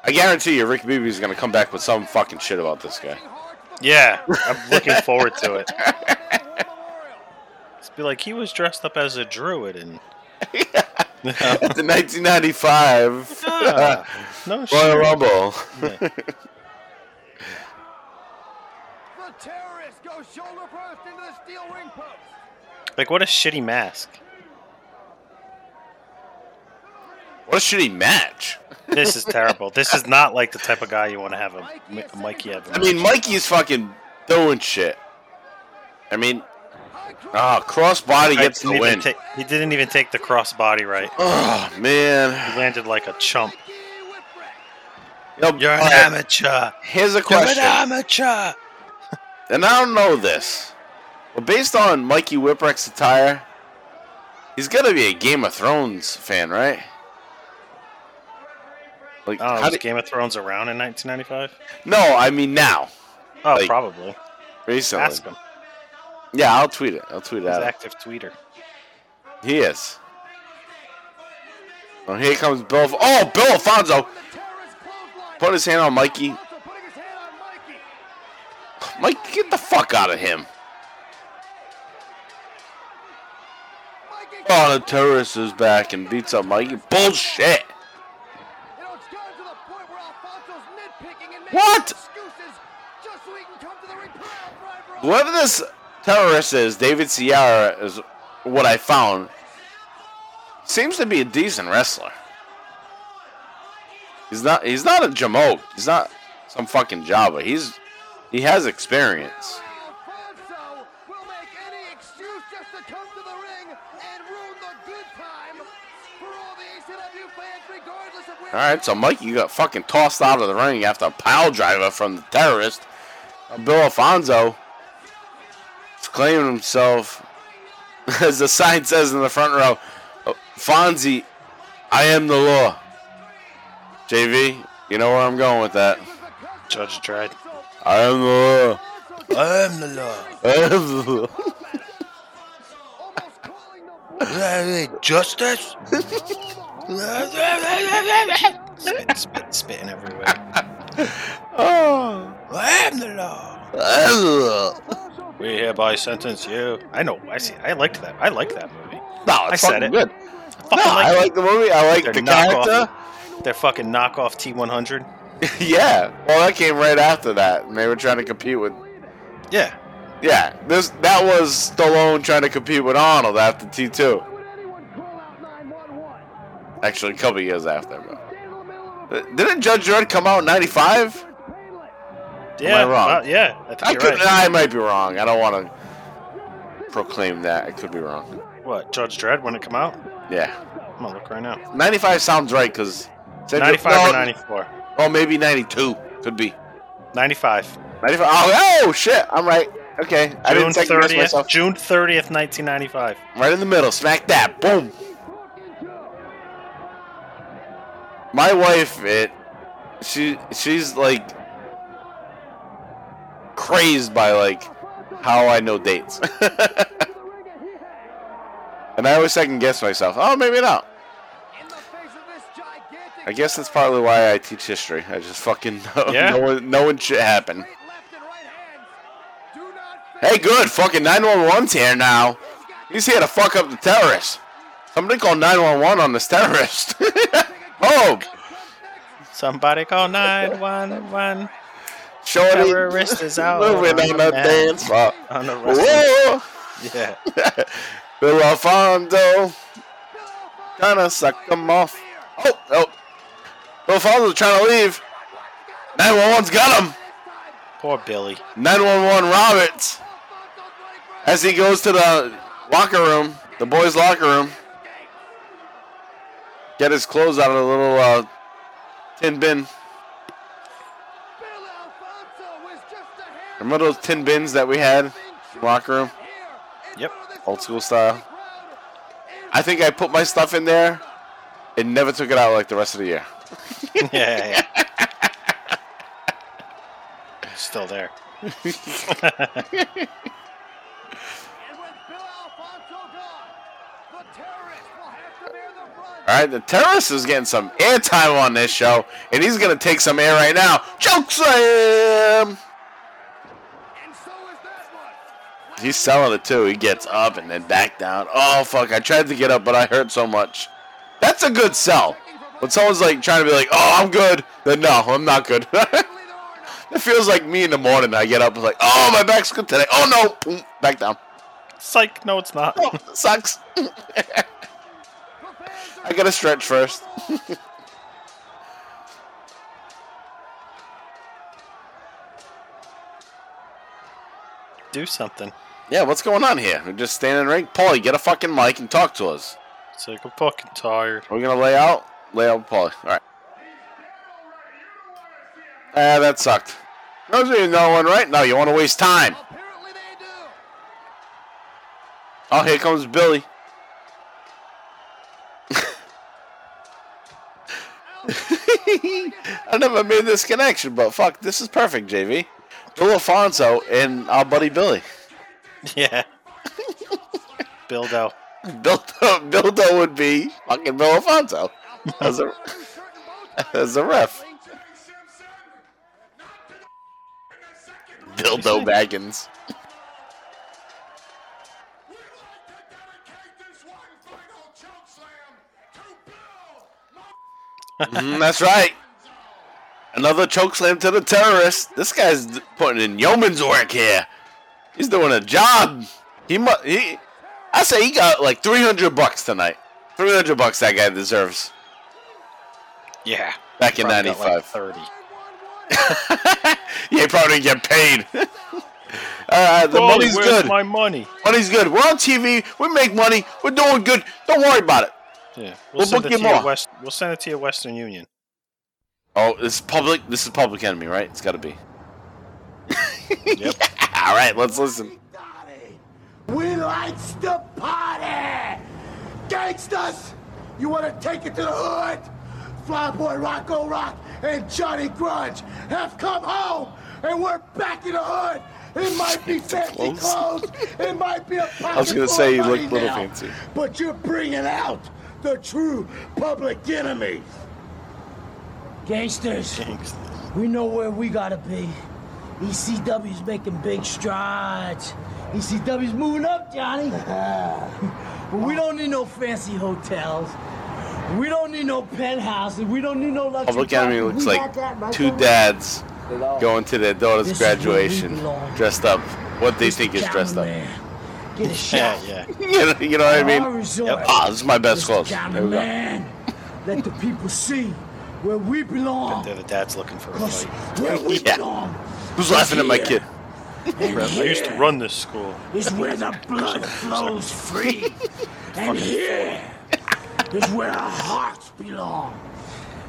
I guarantee you Rick Beebe's going to come back with some fucking shit about this guy. Yeah, I'm looking forward to it. It's be like, he was dressed up as a druid and... It's in nineteen ninety-five. Yeah. No Royal sure. Rumble. Yeah. Like, what a shitty mask. What a shitty match. This is terrible. This is not like the type of guy you want to have a, a Mikey have. I mean, Mikey's fucking doing shit. I mean... Ah, oh, crossbody gets the win. Ta- he didn't even take the crossbody right. Oh, man. He landed like a chump. Yo, You're an amateur. Here's a question. You're an amateur. And I don't know this, but based on Mikey Whipwreck's attire, he's got to be a Game of Thrones fan, right? Like, oh, was did- Game of Thrones around in nineteen ninety-five? No, I mean now. Oh, like, probably. Recently. Ask him. Yeah, I'll tweet it. I'll tweet it out. He's an active tweeter. He is. Well, here comes Bill. Oh, Bill Alfonso. Put his hand on Mikey. Mike, get the fuck out of him. Oh, the terrorist is back and beats up Mikey. Bullshit. What? Whoever this... terrorist is, David Sierra is what I found. Seems to be a decent wrestler. He's not he's not a jamoke. He's not some fucking jobber. He's he has experience. Alright, so Mikey got fucking tossed out of the ring after a pile driver from the terrorist. Bill Alfonso claiming himself, as the sign says in the front row, Fonzie, I am the law. J V, you know where I'm going with that. Judge tried. I am the law. I am the law. I am the law. Justice? Spit, spit, spitting everywhere. Oh, I am the law. I am the law. We hereby sentence you. I know. I see. I liked that. I liked that movie. No, it's I fucking said it. good. I fucking no, like I like the movie. I like the character. Their fucking knockoff T one hundred. Yeah. Well, that came right after that, and they were trying to compete with. Yeah. Yeah. This that was Stallone trying to compete with Arnold after T two. Actually, a couple years after. But... Didn't Judge Dredd come out in ninety-five? Yeah, Am I wrong? Uh, yeah, I, think I, you're could, right. I might be wrong. I don't want to proclaim that. I could be wrong. What, Judge Dredd when it come out? Yeah. I'm gonna look right now. ninety-five sounds right because ninety-five no, or ninety-four. Oh, maybe ninety-two could be. ninety-five. ninety-five. Oh, oh shit! I'm right. Okay, June I didn't second guess myself. June thirtieth, nineteen ninety-five. Right in the middle. Smack that. Boom. My wife, it, she she's like crazed by like how I know dates. And I always second guess myself. Oh, maybe not. I guess that's probably why I teach history. I just fucking know yeah. knowing, knowing shit happen. Hey, good. Fucking nine one one's here now. He's here to fuck up the terrorists. Somebody call nine one one on this terrorist. Oh! Somebody call nine one one. Shorty. Terrorist is out. Moving on, on the dance floor. On the whoa! Yeah. Bill Alfonso. Gonna suck them off. Oh, oh. Bill Alfonso's trying to leave. nine one one's got him. Poor Billy. nine one one Roberts. As he goes to the locker room, the boys' locker room, get his clothes out of the little uh, tin bin. Remember those tin bins that we had in the locker room? Yep. Old school style. I think I put my stuff in there and never took it out like the rest of the year. yeah, yeah, yeah. Still there. All right, the terrorist is getting some air time on this show, and he's going to take some air right now. Choke slam! He's selling it, too. He gets up and then back down. Oh, fuck, I tried to get up, but I hurt so much. That's a good sell. When someone's, like, trying to be like, oh, I'm good, then no, I'm not good. It feels like me in the morning. I get up and like, oh, my back's good today. Oh, no. Back down. Psych. No, it's not. Oh, it sucks. I gotta stretch first. Do something. Yeah, what's going on here? We're just standing in the ring. Paulie, get a fucking mic and talk to us. It's like I'm fucking tired. We're gonna lay out? Lay out with Paulie. Alright. Ah, uh, that sucked. Those of you know one, right? No, you want to waste time. Apparently they do. Oh, here comes Billy. I never made this connection, but fuck, this is perfect, J V. Bill Alfonso and our buddy Billy. Yeah. Bildo. Bildo. Bildo would be fucking Bill Alfonso as a as a ref. Bildo Baggins. mm, that's right. Another chokeslam to the terrorist. This guy's putting in yeoman's work here. He's doing a job. He mu- he I say he got like three hundred bucks tonight. three hundred bucks that guy deserves. Yeah. Back in ninety-five. Like thirty. Yeah, he probably didn't get paid. uh, the Whoa, money's good. My money. Money's good. We're on T V. We make money. We're doing good. Don't worry about it. Yeah, we'll, we'll send book it you more. West, we'll send it to your Western Union. Oh, it's public. This is Public Enemy, right? It's got to be. Yep. Yeah. All right, let's listen. We likes the party, gangsters. You want to take it to the hood? Flyboy Rocco Rock and Johnny Grunge have come home, and we're back in the hood. It might be fancy clothes. clothes. It might be a pocket full of I was gonna say you look a little fancy, but you're bringing out the true public enemy. Gangsters, Gangsters, we know where we gotta be. E C W's making big strides. E C W's moving up, Johnny. But we don't need no fancy hotels. We don't need no penthouses. We don't need no luxury. Public Enemy looks like two dads going to their daughter's this graduation dressed up. What they this think is dressed up. Man. Get a shot. Yeah, yeah. you, know, you know what I mean? Yep. Ah, this is my best this clothes. There we go. Man. Let the people see. Where we belong. The, the dad's looking for a fight. Where we yeah. belong. Who's laughing at my kid? I used to run this school. It's where the blood flows free. And here is where our hearts belong.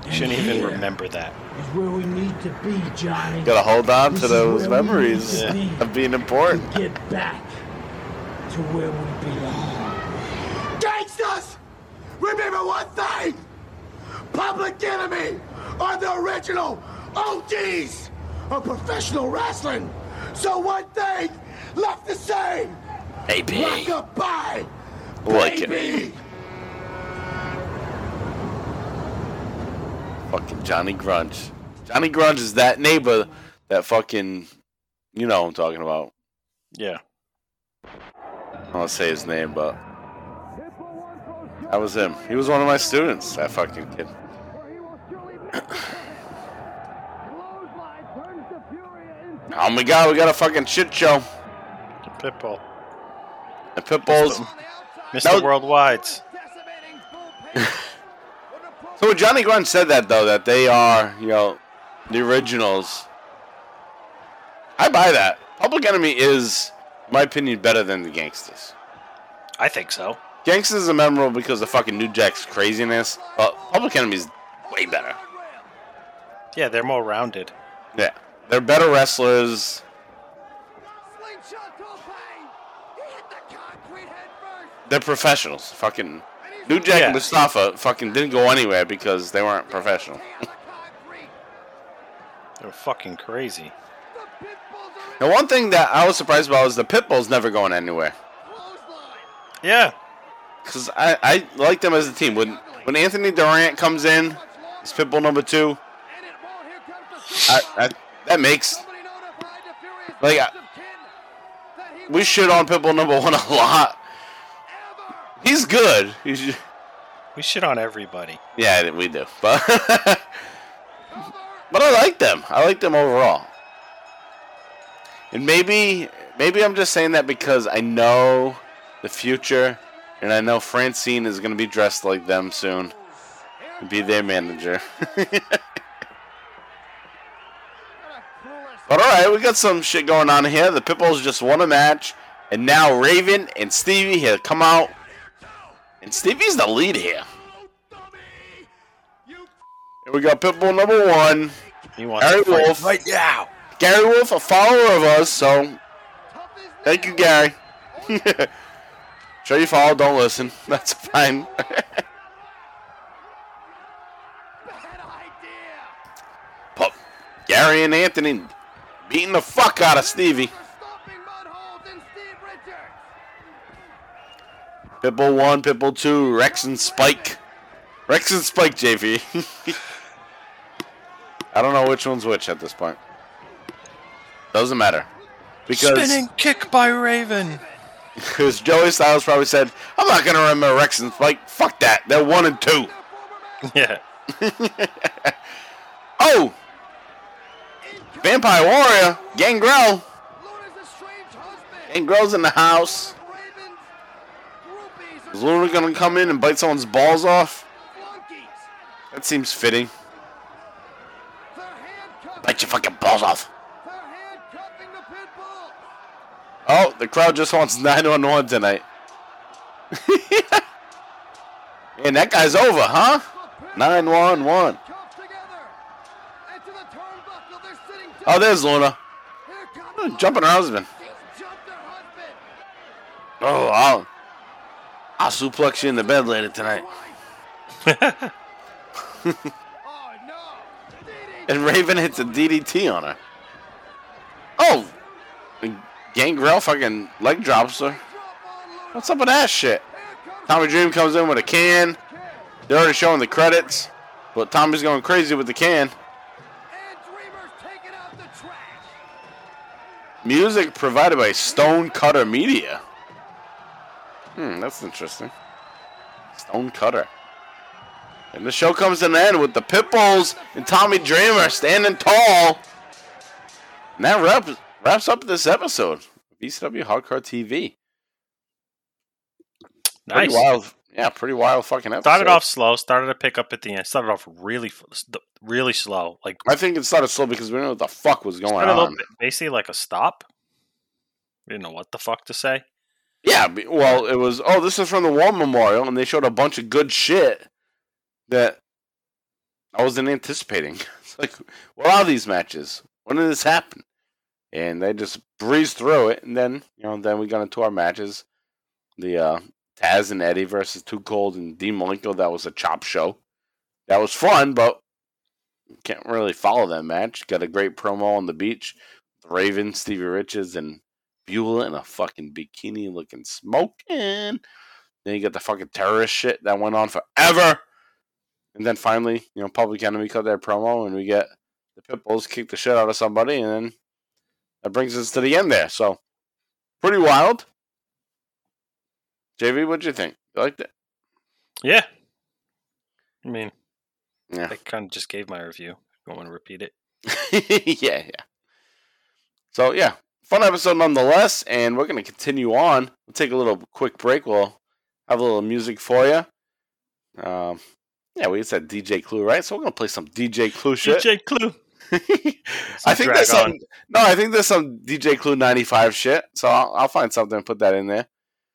You shouldn't even remember that. Is where we need to be, Johnny. Gotta hold on this to those memories to be of being important. Get back to where we belong. Gangsters! Remember one thing! Public Enemy are the original O Gs of professional wrestling. So one thing left the same. A P. Rock up by, like baby. It. Fucking Johnny Grunge. Johnny Grunge is that neighbor that fucking, you know what I'm talking about. Yeah. I don't want to say his name, but that was him. He was one of my students, that fucking kid. Oh my god, we got a fucking shit show. Pit Bull. And Pit Bull's Mister Worldwide's. So Johnny Grunge said that, though, that they are, you know, the originals. I buy that. Public Enemy is, in my opinion, better than the Gangsters. I think so. Gangsters are memorable because of fucking New Jack's craziness, but Public Enemy is way better. Yeah, they're more rounded. Yeah. They're better wrestlers. They're professionals. Fucking New Jack yeah. and Mustafa fucking didn't go anywhere because they weren't professional. They were fucking crazy. The one thing that I was surprised about was the Pit Bulls never going anywhere. Yeah. Because I, I like them as a team. When when Anthony Durant comes in as Pit Bull number two, I, I that makes... Like, I, we shit on Pit Bull number one a lot. He's good. He's just... We shit on everybody. Yeah, we do. But but I like them. I like them overall. And maybe maybe I'm just saying that because I know the future, and I know Francine is going to be dressed like them soon and be their manager. But alright, we got some shit going on here. The Pit Bulls just won a match, and now Raven and Stevie have come out. And Stevie's the lead here. Here we got Pit Bull number one. He wants Gary Wolf. Right now. Gary Wolf, a follower of us, so thank you, Gary. Sure you follow, don't listen. That's fine. Pop. Gary and Anthony beating the fuck out of Stevie. Pit Bull one, Pit Bull two, Rex and Spike. Rex and Spike, J V. I don't know which one's which at this point. Doesn't matter. Because spinning kick by Raven. Because Joey Styles probably said, I'm not going to remember Rex and Spike. Fuck that. They're one and two. Yeah. Oh! Vampire Warrior, Gangrel. Gangrel's in the house. Is Luna going to come in and bite someone's balls off? That seems fitting. Bite your fucking balls off. Oh, the crowd just wants nine one one tonight. And that guy's over, huh? nine one one. Oh, there's Luna. Jumping her husband. Oh, wow. I'll suplex you in the bed later tonight. And Raven hits a D D T on her. Oh! And Gangrel fucking leg drops her. What's up with that shit? Tommy Dream comes in with a can. They're already showing the credits. But Tommy's going crazy with the can. Music provided by Stone Cutter Media. Hmm, that's interesting. Stone Cutter. And the show comes to an end with the Pit Bulls and Tommy Dreamer standing tall. And that wraps, wraps up this episode of E C W Hardcore T V. Nice. Pretty wild. Yeah, pretty wild fucking episode. Started off slow. Started to pick up at the end. Started off really really slow. Like I think it started slow because we didn't know what the fuck was going on. A little bit, basically like a stop. We didn't know what the fuck to say. Yeah, well, it was, oh, this is from the War Memorial, and they showed a bunch of good shit that I wasn't anticipating. It's like, what are these matches? When did this happen? And they just breezed through it, and then, you know, then we got into our matches. The uh, Taz and Eddie versus Too Cold and Dean Malenko, that was a chop show. That was fun, but can't really follow that match. Got a great promo on the beach with Raven, Stevie Richards, and Beulah in a fucking bikini looking smoking. Then you got the fucking terrorist shit that went on forever. And then finally, you know, Public Enemy cut their promo, and we get the Pit Bulls kick the shit out of somebody, and then that brings us to the end there. So, pretty wild. J V, what'd you think? You liked it? Yeah. I mean, yeah. I kind of just gave my review. I don't want to repeat it. yeah, yeah. So, yeah. Fun episode nonetheless, and we're going to continue on. We'll take a little quick break. We'll have a little music for you. Um, yeah, we said D J Clue, right? So we're going to play some D J Clue shit. D J Clue. I think there's some. On. No, I think there's some D J Clue ninety-five shit. So I'll, I'll find something and put that in there.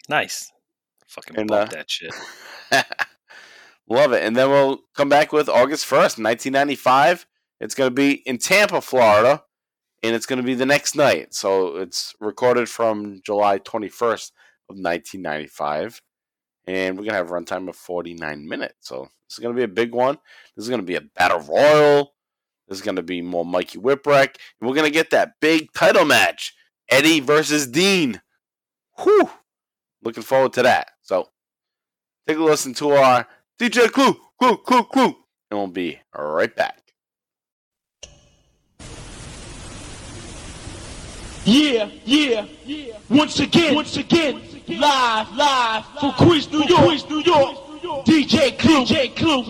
Nice. Fucking and, love uh, that shit. Love it. And then we'll come back with August first, nineteen ninety-five. It's going to be in Tampa, Florida. And it's going to be the next night. So it's recorded from July twenty-first of nineteen ninety-five. And we're going to have a runtime of forty-nine minutes. So this is going to be a big one. This is going to be a battle royal. This is going to be more Mikey Whipwreck. And we're going to get that big title match. Eddie versus Dean. Whew. Looking forward to that. So take a listen to our D J Clue, Clue, Clue, Clue. And we'll be right back. Yeah, yeah, yeah. Once again, once again, once again live, live, from Queens, New York, Queens, New York. D J Clue, D J Clue,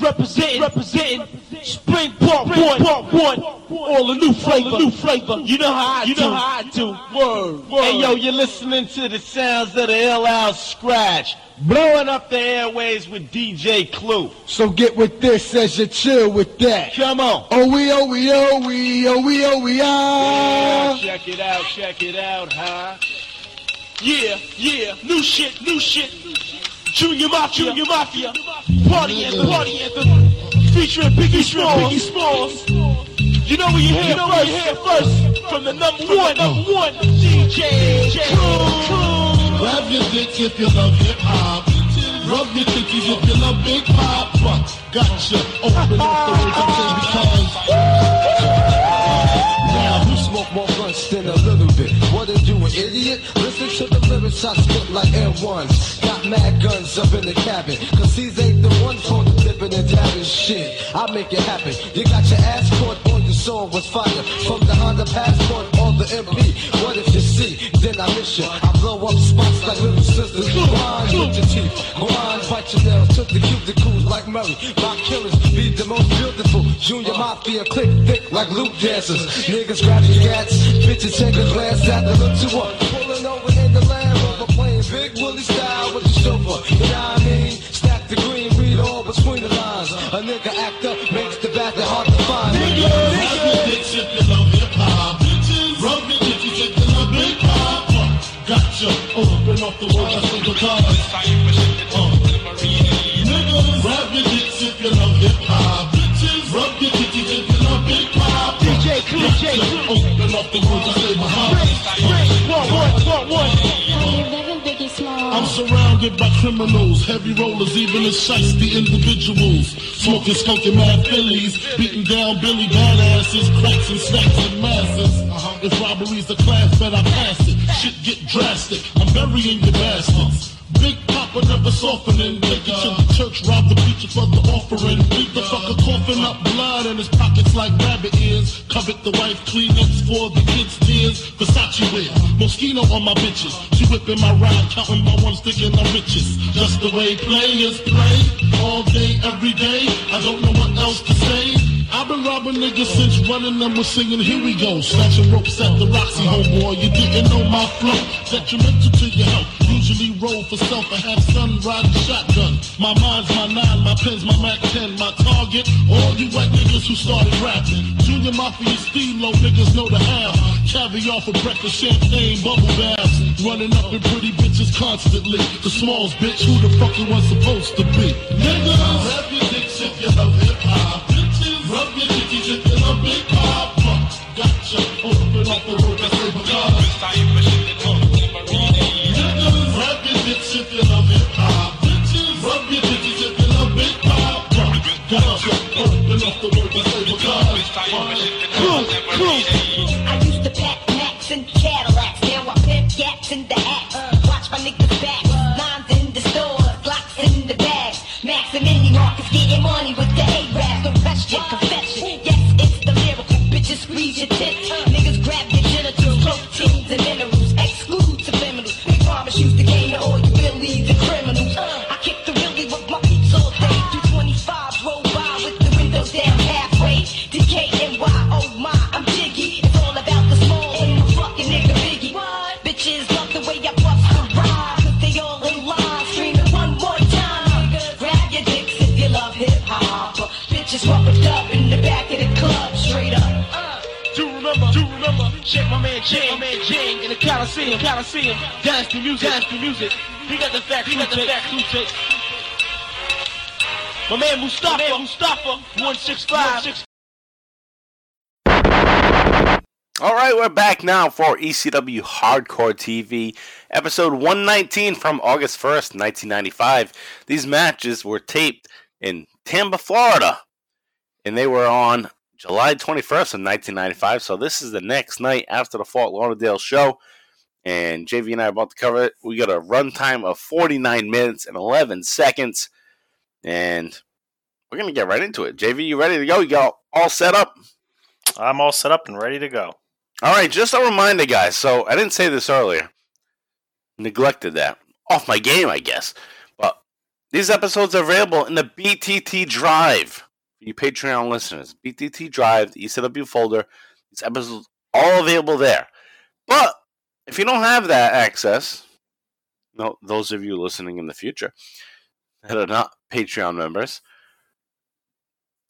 representing, representing, Spring Park One, Park One, all a new flavor, new flavor. You know how I do, you know how I do. Word, word. Hey yo, you're listening to the sounds of the L L Scratch, blowing up the airways with D J Clue. So get with this as you chill with that. Come on. Oh we, oh we, oh we, oh we, oh we are. Yeah, check it out, check it out, huh? Yeah, yeah, new shit, new shit. Junior Mafia, Junior Mafia, Party Anthem, Party Anthem, featuring Biggie Smalls. You know we hear, you know we hear first from the number one, number one D J Clue. Grab your dick if you love hip hop. Rub your dickies if you love big pop. Bucks, gotcha. Open up the windows because. Now who smoke more blunts than a little bit? What are you, an idiot? Listen to the lyrics I spit like M ones. Got mad guns up in the cabin, cause these ain't the ones on the dipping and dabbing shit. I make it happen. You got your ass caught on your sword with fire. From the Honda Passport or the M P. What if you see? Then I miss you. I blow up spots like little sisters. Grind with your teeth. Grind, bite your nails. Took the cubicles like Murray. My killers be the most beautiful. Junior Mafia click thick like loop dancers. Niggas grabbing cats, bitches take a glance at the look to one. Pulling over in the Land Rover, playing Big Willie style with the chauffeur. You know what I mean? Stack the green, read all between the lines. A nigga act up, makes the battle hard to find. Nigga, nigga. Rub your dicks if you love hip hop. Rub your dicks if you love big pop. Gotcha. Open up the world, I see the cars. Nigga, rub your dicks if you love hip hop. Rub your dicks if you love big pop. Open up the words I say behind. I'm surrounded by criminals, heavy rollers, even the shiesty individuals. Smoking, skunking mad fillies, beating down Billy badasses, cracks and snacks and masses. If robbery's the class that I pass it, shit get drastic. I'm burying your bastards. Big Papa never softening, take it to the church, rob the preacher for the offering. Beat the fucker coughing up blood in his pockets like rabbit ears. Covet the wife, Kleenex for the kids' tears. Versace wear, Moschino on my bitches. She whipping my ride, counting my ones, thinking I'm riches. Just the way players play, all day, every day. I don't know what else to say. I've been robbing niggas since running them was singing, here we go. Snatching ropes at the Roxy, homeboy. You didn't know my flow, detrimental to your health. Usually roll for self, I have sun riding shotgun. My mind's my nine, my pen's my Mac ten, my target. All you white niggas who started rapping. Junior Mafia steamload, niggas know the how. Caviar for breakfast, champagne, bubble baths. Running up in pretty bitches constantly. The smalls, bitch, who the fuck you was supposed to be? Niggas, grab your dicks if you love hip-hop. Bitches, rub your dickies if you love big pop. Gotcha, open up the road, that's it, because niggas, grab your dicks if you love hip-hop. Bitches, rub your dickies if you love big pop. Gotcha, open up the road, that's it, because Coliseum, Coliseum, dance to music, dance to music. He got the fact, he got the fact, who takes? My man Mustafa, man Mustafa, one six five. All right, we're back now for E C W Hardcore T V, episode one nineteen from August first, nineteen ninety-five. These matches were taped in Tampa, Florida, and they were on July twenty-first of nineteen ninety-five. So this is the next night after the Fort Lauderdale show. And J V and I are about to cover it. We got a runtime of forty-nine minutes and eleven seconds. And we're going to get right into it. J V, you ready to go? You got all set up? I'm all set up and ready to go. All right, just a reminder, guys. So I didn't say this earlier. Neglected that. Off my game, I guess. But these episodes are available in the B T T Drive. For you Patreon listeners. B T T Drive, the E C W folder. These episodes are all available there. But if you don't have that access, no, those of you listening in the future that are not Patreon members,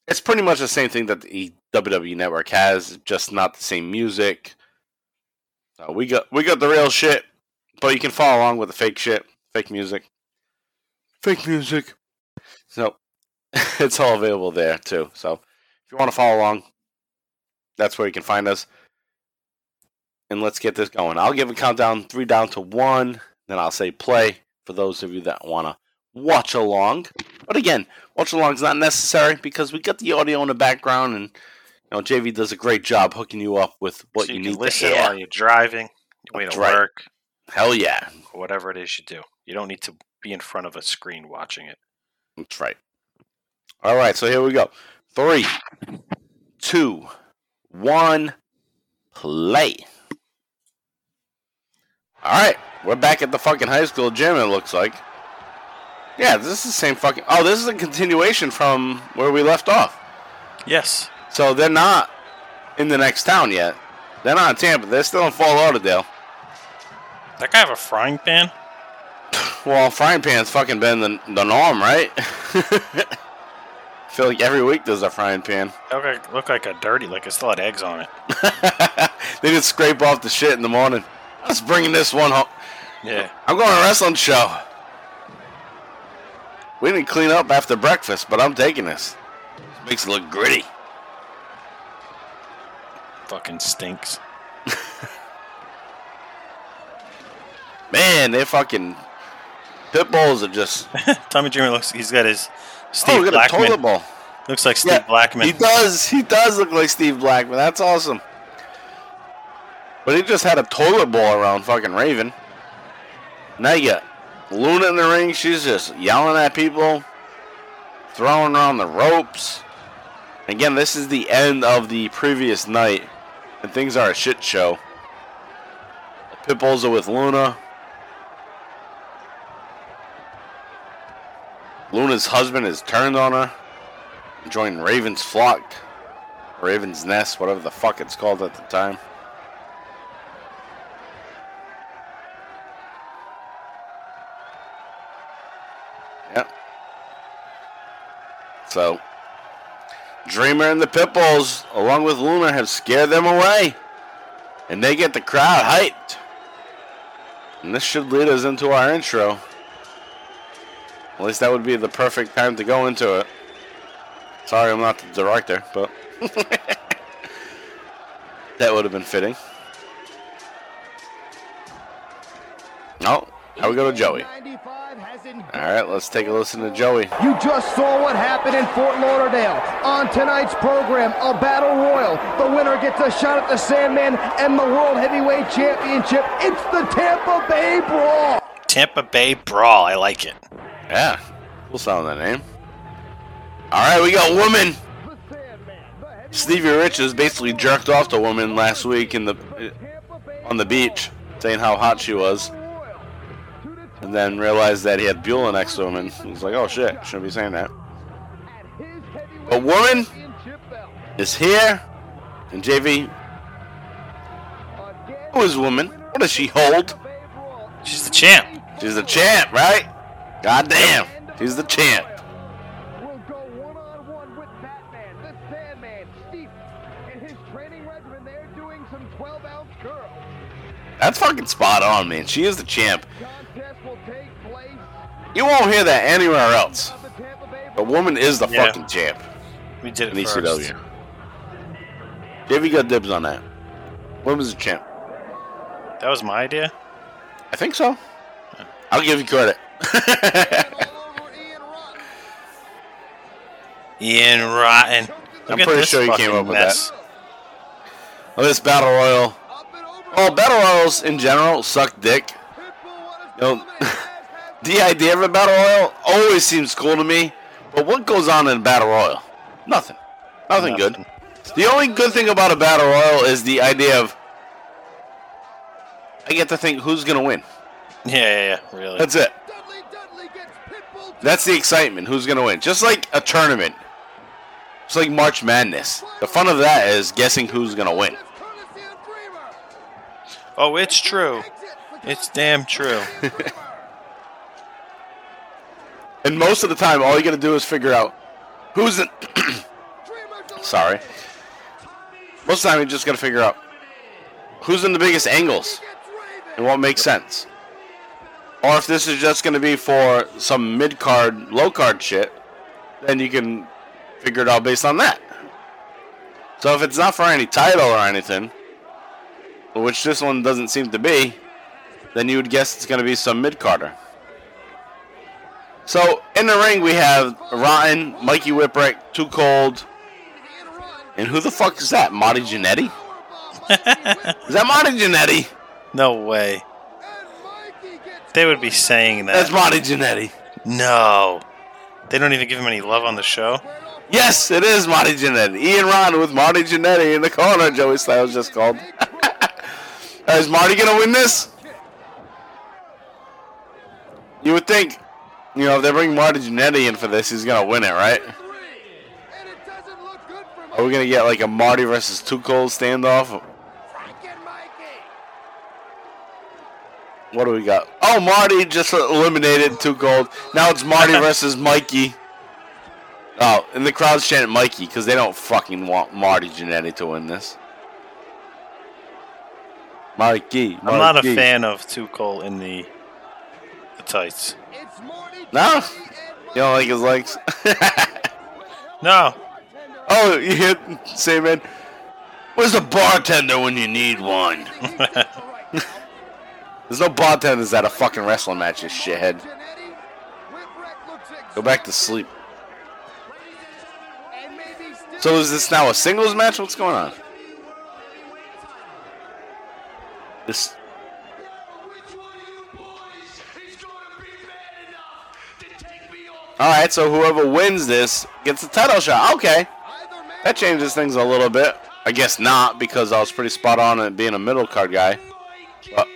it's pretty much the same thing that the W W E Network has, just not the same music. So we got we got the real shit, but you can follow along with the fake shit, fake music, fake music. So it's all available there too. So if you want to follow along, that's where you can find us. And let's get this going. I'll give a countdown, three down to one. Then I'll say play for those of you that want to watch along. But again, watch along is not necessary because we got the audio in the background. And you know, J V does a great job hooking you up with what so you, you need to listen hear. While you're driving, you're way to work. Hell yeah. Or whatever it is you do. You don't need to be in front of a screen watching it. That's right. All right, so here we go. Three, two, one, play. Alright, we're back at the fucking high school gym, it looks like. Yeah, this is the same fucking... Oh, this is a continuation from where we left off. Yes. So they're not in the next town yet. They're not in Tampa. They're still in Fort Lauderdale. That guy have a frying pan? Well, frying pan's fucking been the, the norm, right? I feel like every week there's a frying pan. Okay, look like a dirty, like it still had eggs on it. They just scrape off the shit in the morning. Let's bring this one home. Yeah. I'm going to a wrestling show. We didn't clean up after breakfast, but I'm taking this. This makes it look gritty. Fucking stinks. Man, they fucking pit bulls are just... Tommy Dreamer looks... He's got his Steve oh, Blackman. Oh, got a toilet bowl. Looks like Steve yeah, Blackman. He does. He does look like Steve Blackman. That's awesome. But he just had a toilet bowl around fucking Raven. Now you got Luna in the ring. She's just yelling at people. Throwing around the ropes. Again, this is the end of the previous night. And things are a shit show. The Pit Bulls are with Luna. Luna's husband has turned on her. Joined Raven's flock. Raven's nest, whatever the fuck it's called at the time. So, Dreamer and the Pit Bulls, along with Luna, have scared them away. And they get the crowd hyped. And this should lead us into our intro. At least that would be the perfect time to go into it. Sorry I'm not the director, but that would have been fitting. Oh, now we go to Joey. Alright, let's take a listen to Joey. You just saw what happened in Fort Lauderdale. On tonight's program, a battle royal. The winner gets a shot at the Sandman and the World Heavyweight Championship. It's the Tampa Bay Brawl. Tampa Bay Brawl, I like it. Yeah, cool sound that name. Alright, we got Woman. Stevie Richards basically jerked off to Woman last week in the on the beach, saying how hot she was. And then realized that he had Beulah next to him, and he was like, oh shit, shouldn't be saying that. But Woman is here, and J V, who is Woman? What does she hold? She's the champ. She's the champ, right? Goddamn, she's the champ. That's fucking spot on, man. She is the champ. You won't hear that anywhere else. But Woman is the yeah. fucking champ. We did it in E C W. First. Davey got dibs on that. Woman's the champ. That was my idea? I think so. Yeah. I'll give you credit. Ian Rotten. I'm pretty sure you came up mess. with that. Well, this battle royal. Well, battle royals in general suck dick. You know, the idea of a battle royal always seems cool to me, but what goes on in a battle royal? Nothing. Nothing, Nothing. good. The only good thing about a battle royal is the idea of I get to think who's going to win. Yeah, yeah, yeah, really. That's it. That's the excitement. Who's going to win? Just like a tournament. It's like March Madness. The fun of that is guessing who's going to win. Oh, it's true. It's damn true. And most of the time, all you got to do is figure out who's in... Sorry. Most of the time, you just got to figure out who's in the biggest angles and what makes sense. Or if this is just going to be for some mid-card, low-card shit, then you can figure it out based on that. So if it's not for any title or anything, which this one doesn't seem to be, then you would guess it's going to be some mid-carder. So, in the ring, we have Rotten, Mikey Whipwreck, Too Cold, and who the fuck is that? Marty Jannetty? Is that Marty Jannetty? No way. They would be saying that. That's Marty Jannetty. No. They don't even give him any love on the show? Yes, it is Marty Jannetty. Ian Ron with Marty Jannetty in the corner, Joey Styles just called. Is Marty going to win this? You would think, you know, if they bring Marty Jannetty in for this, he's going to win it, right? Are we going to get like a Marty versus Too Cold standoff? What do we got? Oh, Marty just eliminated Too Cold. Now it's Marty versus Mikey. Oh, and the crowd's chanting Mikey because they don't fucking want Marty Jannetty to win this. Mikey, Mikey. I'm not a fan of Too Cold in the... tights. No? You don't like his legs? No. Oh, you hear Sandman? Where's the bartender when you need one? There's no bartenders at a fucking wrestling match, you shithead. Go back to sleep. So is this now a singles match? What's going on? This... Alright, so whoever wins this gets the title shot. Okay. That changes things a little bit. I guess not, because I was pretty spot on at being a middle card guy. But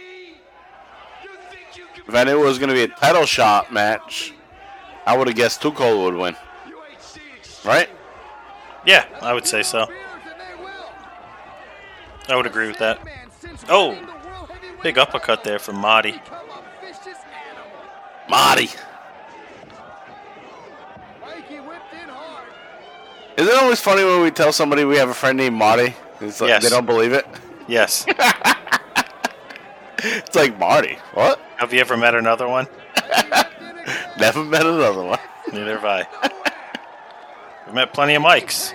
if I knew it was going to be a title shot match, I would have guessed Too Cold would win. Right? Yeah, I would say so. I would agree with that. Oh! Big uppercut there from Marty. Marty! Is it always funny when we tell somebody we have a friend named Marty? It's like, yes. They don't believe it? Yes. It's like, Marty, what? Have you ever met another one? Never met another one. Neither have I. We've met plenty of Mikes.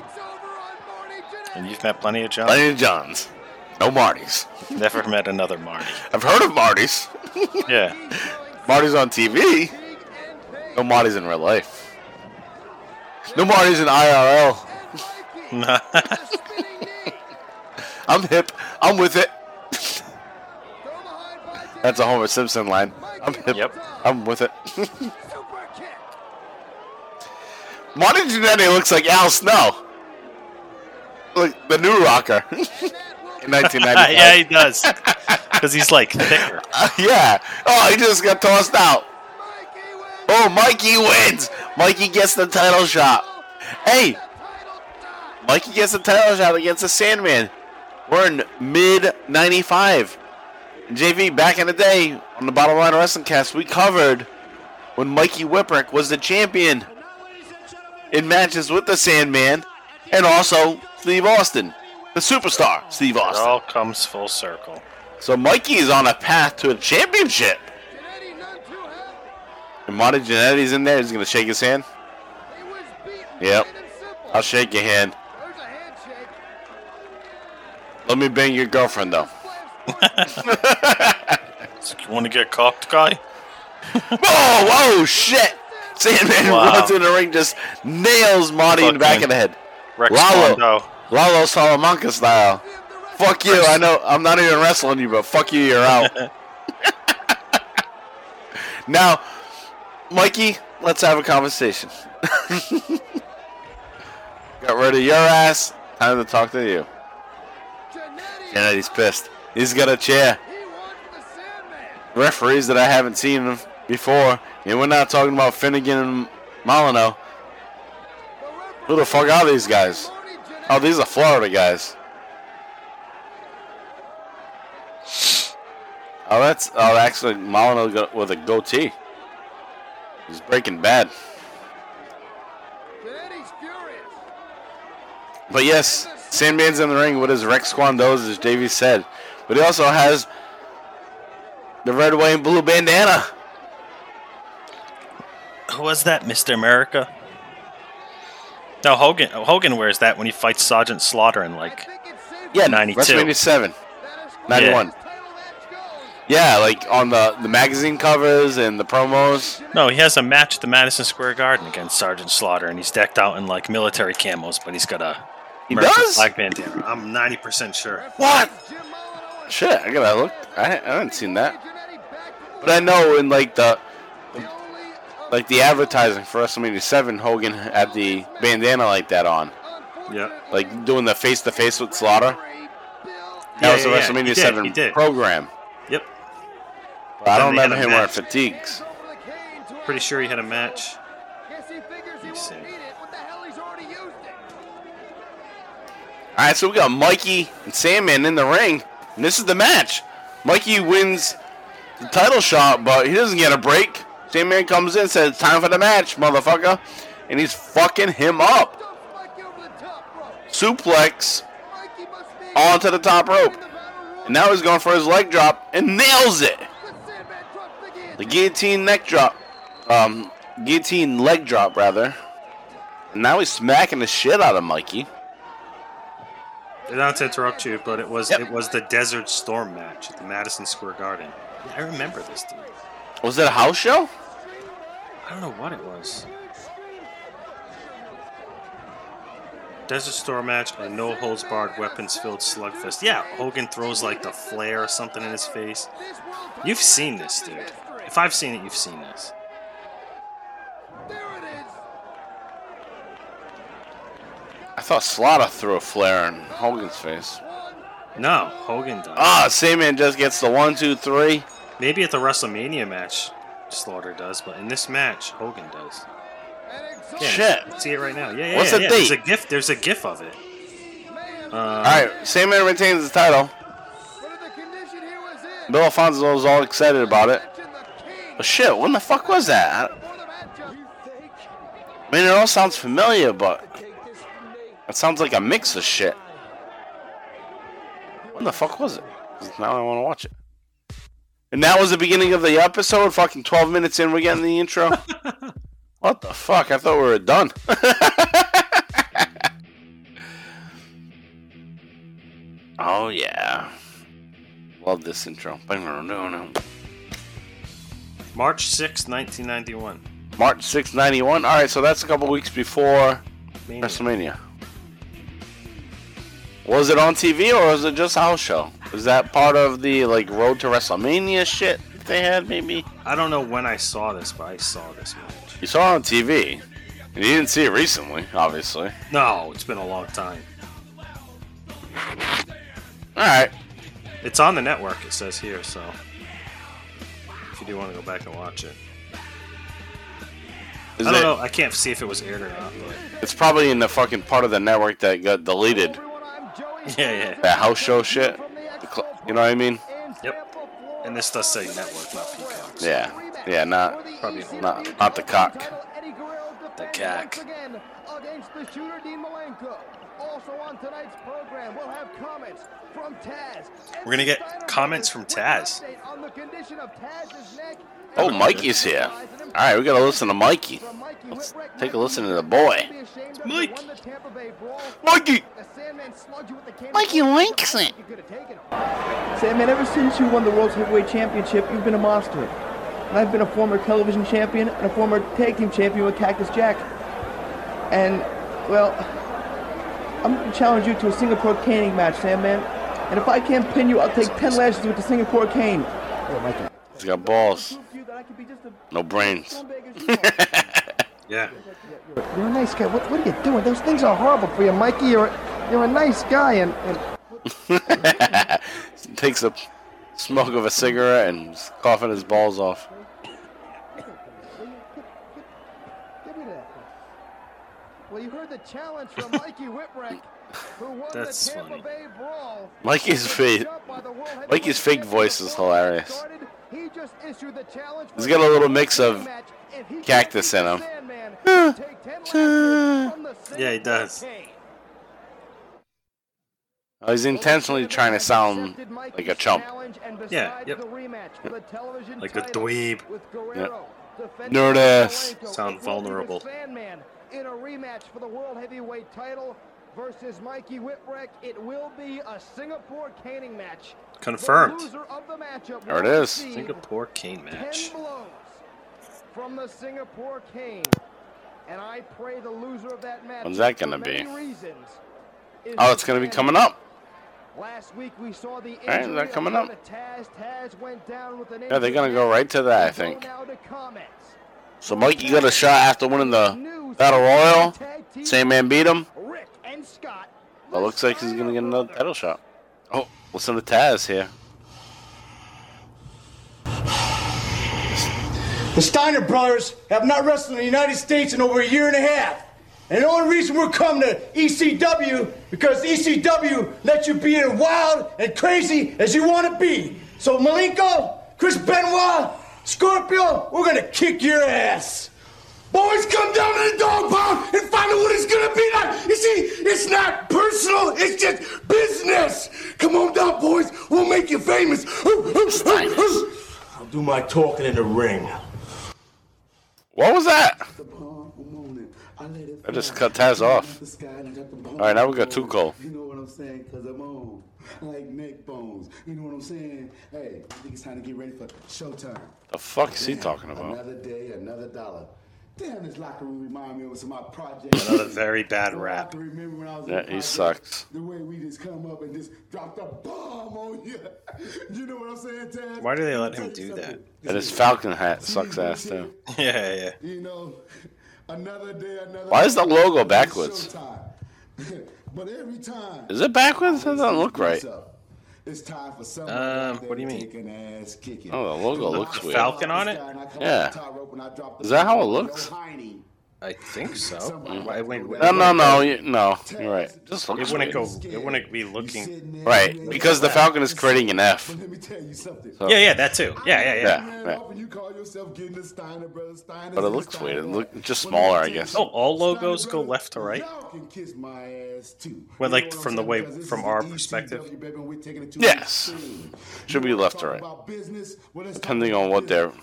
And you've met plenty of Johns. Plenty of Johns. No Martys. Never met another Marty. I've heard of Martys. Yeah. Martys on T V. No Martys in real life. No Martys in I R L. Nah. I'm hip. I'm with it. That's a Homer Simpson line. I'm hip. Yep. I'm with it. Marty Jannetty looks like Al Snow. Like the new rocker. In nineteen ninety-five. Yeah, he does. Because he's like thicker. Uh, yeah. Oh, he just got tossed out. Oh, Mikey wins. Mikey gets the title shot. Hey. Mikey gets the title shot against the Sandman. We're in mid ninety-five. J V, back in the day, on the Bottom Line Wrestling Cast, we covered when Mikey Whipwreck was the champion in matches with the Sandman and also Steve Austin, the superstar Steve Austin. It all comes full circle. So Mikey is on a path to a championship. And Marty Jannetty's in there. He's going to shake his hand. Yep. I'll shake your hand. Let me bang your girlfriend, though. You want to get cocked, guy? Oh, whoa, shit! Sandman wow. runs in the ring, just nails Marty Fuck in the back man. Of the head. Rex Lalo, Mondo. Lalo Salamanca style. Fuck you! Rex. I know I'm not even wrestling you, but fuck you, you're out. Now, Mikey, let's have a conversation. Got rid of your ass. Time to talk to you. Yeah, he's pissed. He's got a chair. Referees that I haven't seen before. And we're not talking about Finnegan and Molyneux. Who the fuck are these guys? Oh, these are Florida guys. Oh, that's... Oh, actually, Molyneux with a goatee. He's Breaking Bad. But yes, Sandman's in the ring with his Rex Squandos, as Davey said. But he also has the red, white, and blue bandana. Who was that, Mister America? No, Hogan. Hogan wears that when he fights Sergeant Slaughter in like yeah, ninety-two. WrestleMania ninety-one. Yeah. yeah, like on the, the magazine covers and the promos. No, he has a match at the Madison Square Garden against Sergeant Slaughter, and he's decked out in like military camos, but he's got a he American does? Black bandana. I'm ninety percent sure. What? Shit, I gotta look. I, I haven't seen that, but I know in like the, the like the advertising for WrestleMania seven, Hogan had the bandana like that on. Yeah, like doing the face to face with Slaughter. That yeah, was the yeah, WrestleMania yeah. He seven did, did. program. Yep. But I don't remember him wearing fatigues. Pretty sure he had a match. Let's see. All right, so we got Mikey and Sandman in the ring. And this is the match. Mikey wins the title shot, but he doesn't get a break. Sandman comes in and says, time for the match, motherfucker. And he's fucking him up. Suplex onto the top rope. And now he's going for his leg drop and nails it. The guillotine neck drop. Um, guillotine leg drop, rather. And now he's smacking the shit out of Mikey. Not to interrupt you, but it was yep. it was the Desert Storm match at the Madison Square Garden. I remember this dude. Was it a house show? I don't know what it was. Desert Storm match, a no-holds-barred, weapons-filled slugfest. Yeah, Hogan throws like the flare or something in his face. You've seen this, dude. If I've seen it, you've seen this. I thought Slaughter threw a flare in Hogan's face. No, Hogan does. Ah, Sandman just gets the one, two, three. Maybe at the WrestleMania match, Slaughter does, but in this match, Hogan does. Yeah, shit. See it right now. Yeah, yeah. What's yeah, the yeah. date? There's a gif. There's a gif of it. Um, all right, Sandman retains his title. Bill Alfonso was all excited about it. But shit, when the fuck was that? I, I mean, it all sounds familiar, but. That sounds like a mix of shit. When the fuck was it? Now I want to watch it. And that was the beginning of the episode? Fucking twelve minutes in, we're getting the intro? What the fuck? I thought we were done. Oh, yeah. Love this intro. March sixth, nineteen ninety-one. March sixth, ninety-one? Alright, so that's a couple weeks before Mania. WrestleMania. Was it on T V or was it just a house show? Was that part of the, like, Road to WrestleMania shit that they had, maybe? I don't know when I saw this, but I saw this match. You saw it on T V. And you didn't see it recently, obviously. No, it's been a long time. Alright. It's on the network, it says here, so if you do want to go back and watch it. Is I don't it, know. I can't see if it was aired or not. But. It's probably in the fucking part of the network that got deleted. Yeah, yeah. That house show shit. You know what I mean? Yep. And this does say network, not Peacock. So. Yeah. Yeah, not probably not, not the cock. The cack. Against the shooter, Dean Malenko. Also on tonight's program, we'll have comments from Taz. We're gonna get comments from Taz. Oh, Mikey's here. All right, we gotta listen to Mikey. Let's take a listen to the boy. It's Mike. Mikey. Mikey links it. Sandman, ever since you won the World Heavyweight Championship, you've been a monster. And I've been a former television champion and a former tag team champion with Cactus Jack. And, well, I'm going to challenge you to a Singapore caning match, Sandman. And if I can't pin you, I'll take ten lashes with the Singapore cane. Oh, Mikey. He's got balls. No brains. Yeah. You're a nice guy. What, what are you doing? Those things are horrible for you, Mikey. You're, you're a nice guy. And, and... takes a smoke of a cigarette and is coughing his balls off. Well, you heard the challenge from Mikey Whipwreck, who won That's the Tampa funny. Bay Brawl. Mikey's fake, Mikey's fake voice is hilarious. He just issued the challenge. He's got a little mix of Cactus in him. Yeah, he does. Oh, he's intentionally trying to sound like a chump. Yeah, yep. Like a dweeb. Yep. Nerd-ass. Sound vulnerable. In a rematch for the World Heavyweight title versus Mikey Whipwreck, it will be a Singapore caning match. Confirmed. The there it is. Singapore cane match. ten blows from the Singapore cane. And I pray the loser of that match. When's that going to be? Oh, it's going to be coming up. Last week we saw the All right, is that coming up? Taz, Taz went down with an yeah, they're going to go right to that, I think. So Mikey got a shot after winning the Battle Royal. Sandman beat him. Well, looks like he's going to get another title shot. Oh, listen to Taz here. The Steiner brothers have not wrestled in the United States in over a year and a half. And the only reason we're coming to E C W because E C W lets you be as wild and crazy as you want to be. So Malenko, Chris Benoit, Scorpio, we're gonna kick your ass. Boys, come down to the dog pound and find out what it's gonna be like. You see, it's not personal, it's just business. Come on down, boys, we'll make you famous. I'll do my talking in the ring. What was that? I just cut Taz off. Alright, now we got Too Cold. You know what I'm saying? Because I'm old. Like neck bones. You know what I'm saying? Hey, I think it's time to get ready for showtime. The fuck is he talking about? Another day, another dollar. Damn, this locker room reminds me of some of my projects. Another very bad rap. Yeah, he sucks. The way we just come up and just dropped a bomb on you. You know what I'm saying, Taz? Why do they let him do that? And his Falcon hat sucks ass, too. Yeah, yeah. You know... Another day, another Why is the logo backwards? But every time, is it backwards? That doesn't look right. It's time for something. Um, what do you mean? Ass, oh, the logo looks weird. Falcon on it? Yeah. Is that how it looks? I think so. I went, went, no, no, no, you, no. You're right. It, just it wouldn't go. It wouldn't be looking right because the Falcon is creating an F. So. Yeah, yeah, that too. Yeah, yeah, yeah. yeah right. But it looks weird. It look just smaller, I guess. Oh, all logos go left to right. Well, like from the way from our perspective. Yes, should be left to right, depending on what they're.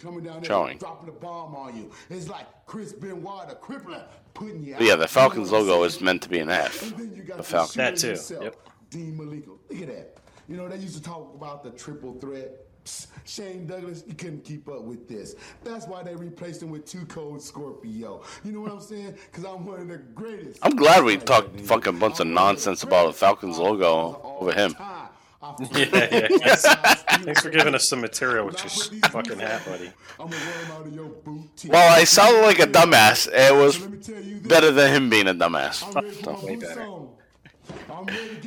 Coming down there and dropping the bomb on you. It's like Chris Benoit, the Crippler, putting you out. Yeah, the Falcons logo is meant to be an F. The Falcons. That too. Yep. Dean Malenko. Look at that. You know, they used to talk about the triple threat. Psst, Shane Douglas, you couldn't keep up with this. That's why they replaced him with Too Cold Scorpio. You know what I'm saying? Because I'm one of the greatest. I'm glad we talked fucking bunch of nonsense about the Falcons logo over him. yeah, yeah. Thanks for giving us some material with your fucking hat, buddy. Well, I sounded like a dumbass. It was better than him being a dumbass. So, way better.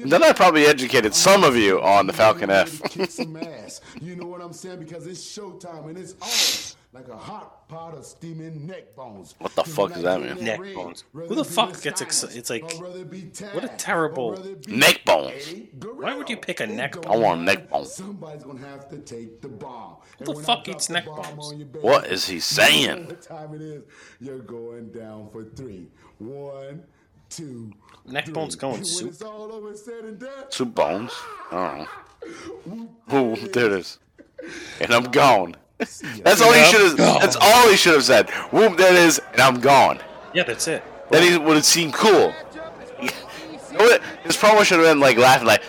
Then I probably educated some of you on the Falcon F. You know what I'm saying? Because it's showtime and it's on. Like a hot pot of steaming neck bones. What the fuck does that mean? Neck bones. Who the fuck gets excited? It's like, what a terrible neck bones. Why would you pick a neck bone? I want a neck bone. Somebody's gonna have to take the bomb. Who the fuck eats neck bones? What is he saying? What time it is? You're going down for three. One, two. Neck bones going soup. Soup bones. I don't know. Ooh, there it is. And I'm gone. That's all he should have. That's all he should have said. Whoop! That is, and I'm gone. Yeah, that's it. Then he would have seemed cool. His promo should have been like laughing, like,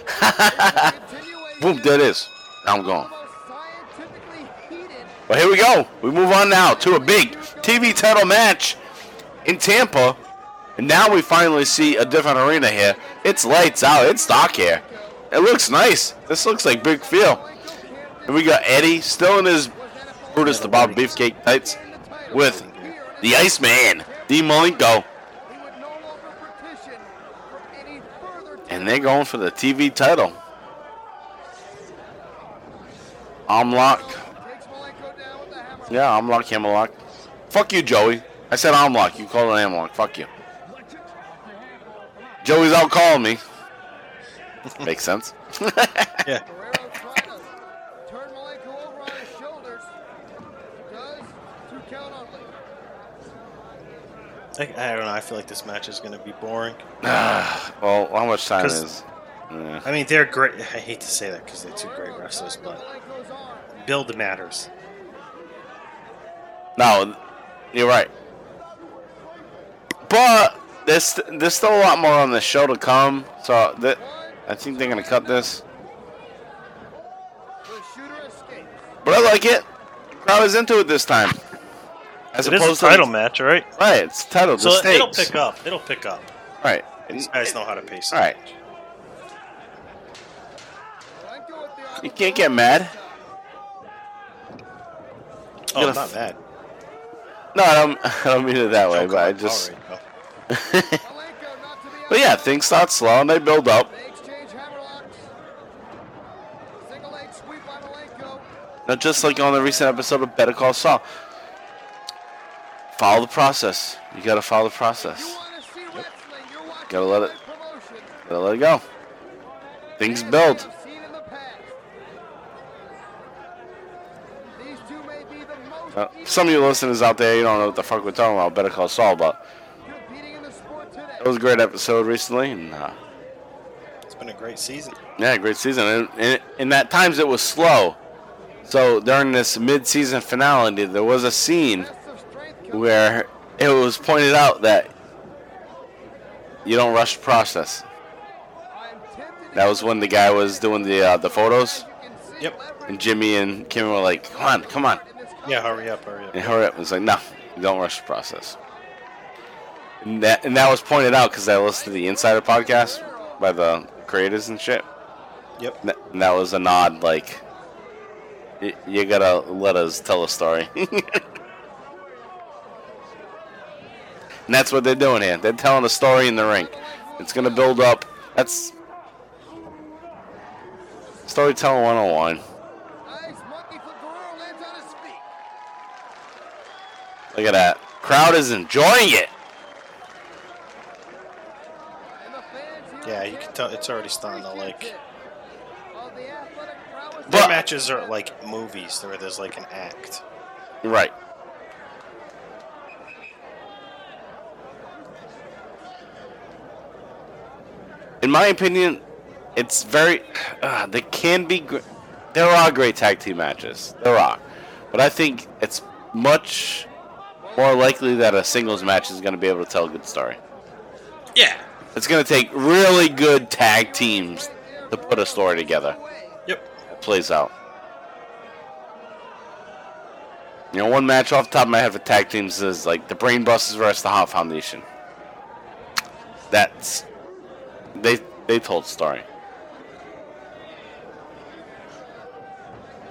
"Whoop! That is, and I'm gone." Well, here we go. We move on now to a big T V title match in Tampa, and now we finally see a different arena here. It's lights out. It's dark here. It looks nice. This looks like big feel. And we got Eddie still in his. Brutus the Bob Beefcake tights with the Iceman, Dean Malenko. And they're going for the T V title. Omlock. Yeah, Omlock, Hammerlock. Fuck you, Joey. I said Omlock. You called it Hammerlock. Fuck you. Joey's out calling me. Makes sense. Yeah. I, I don't know. I feel like this match is going to be boring. Uh, well, how much time is? Yeah. I mean, they're great. I hate to say that because they're two great wrestlers, but build matters. No, you're right. But there's there's still a lot more on this show to come. So th- I think they're going to cut this. But I like it. I was into it this time. As it is a title to, match, right? Right, it's title. So the it'll pick up. It'll pick up. Right. These guys it, know how to pace it. Right. You can't get mad. Oh, not f- mad. No, I don't, I don't mean it that way, but I just... But yeah, things start slow and they build up. Now, just like on the recent episode of Better Call Saul, follow the process. You gotta follow the process. Yep. Gotta let it. Gotta let it go. Things build. Uh, some of you listeners out there, you don't know what the fuck we're talking about. Better Call Saul, but it was a great episode recently, and uh, it's been a great season. Yeah, great season. And, and, and at times it was slow. So during this mid-season finale, there was a scene where it was pointed out that you don't rush the process. That was when the guy was doing the uh, the photos. Yep. And Jimmy and Kim were like, come on, come on. Yeah, hurry up, hurry up. And hurry up. It was like, no, you don't rush the process. And that, and that was pointed out because I listened to the Insider podcast by the creators and shit. Yep. And that, and that was a nod, like, y- you gotta let us tell a story. And that's what they're doing here. They're telling a story in the ring. It's going to build up. That's Storytelling one oh one. Look at that. Crowd is enjoying it. Yeah, you can tell it's already starting to like. Their matches are like movies where there's like an act. Right. In my opinion, it's very. Uh, there can be. Gr- there are great tag team matches. There are. But I think it's much more likely that a singles match is going to be able to tell a good story. Yeah. It's going to take really good tag teams to put a story together. Yep. It plays out. You know, one match off the top of my head for tag teams is like the Brainbusters versus the Hart Foundation. That's. They they told story.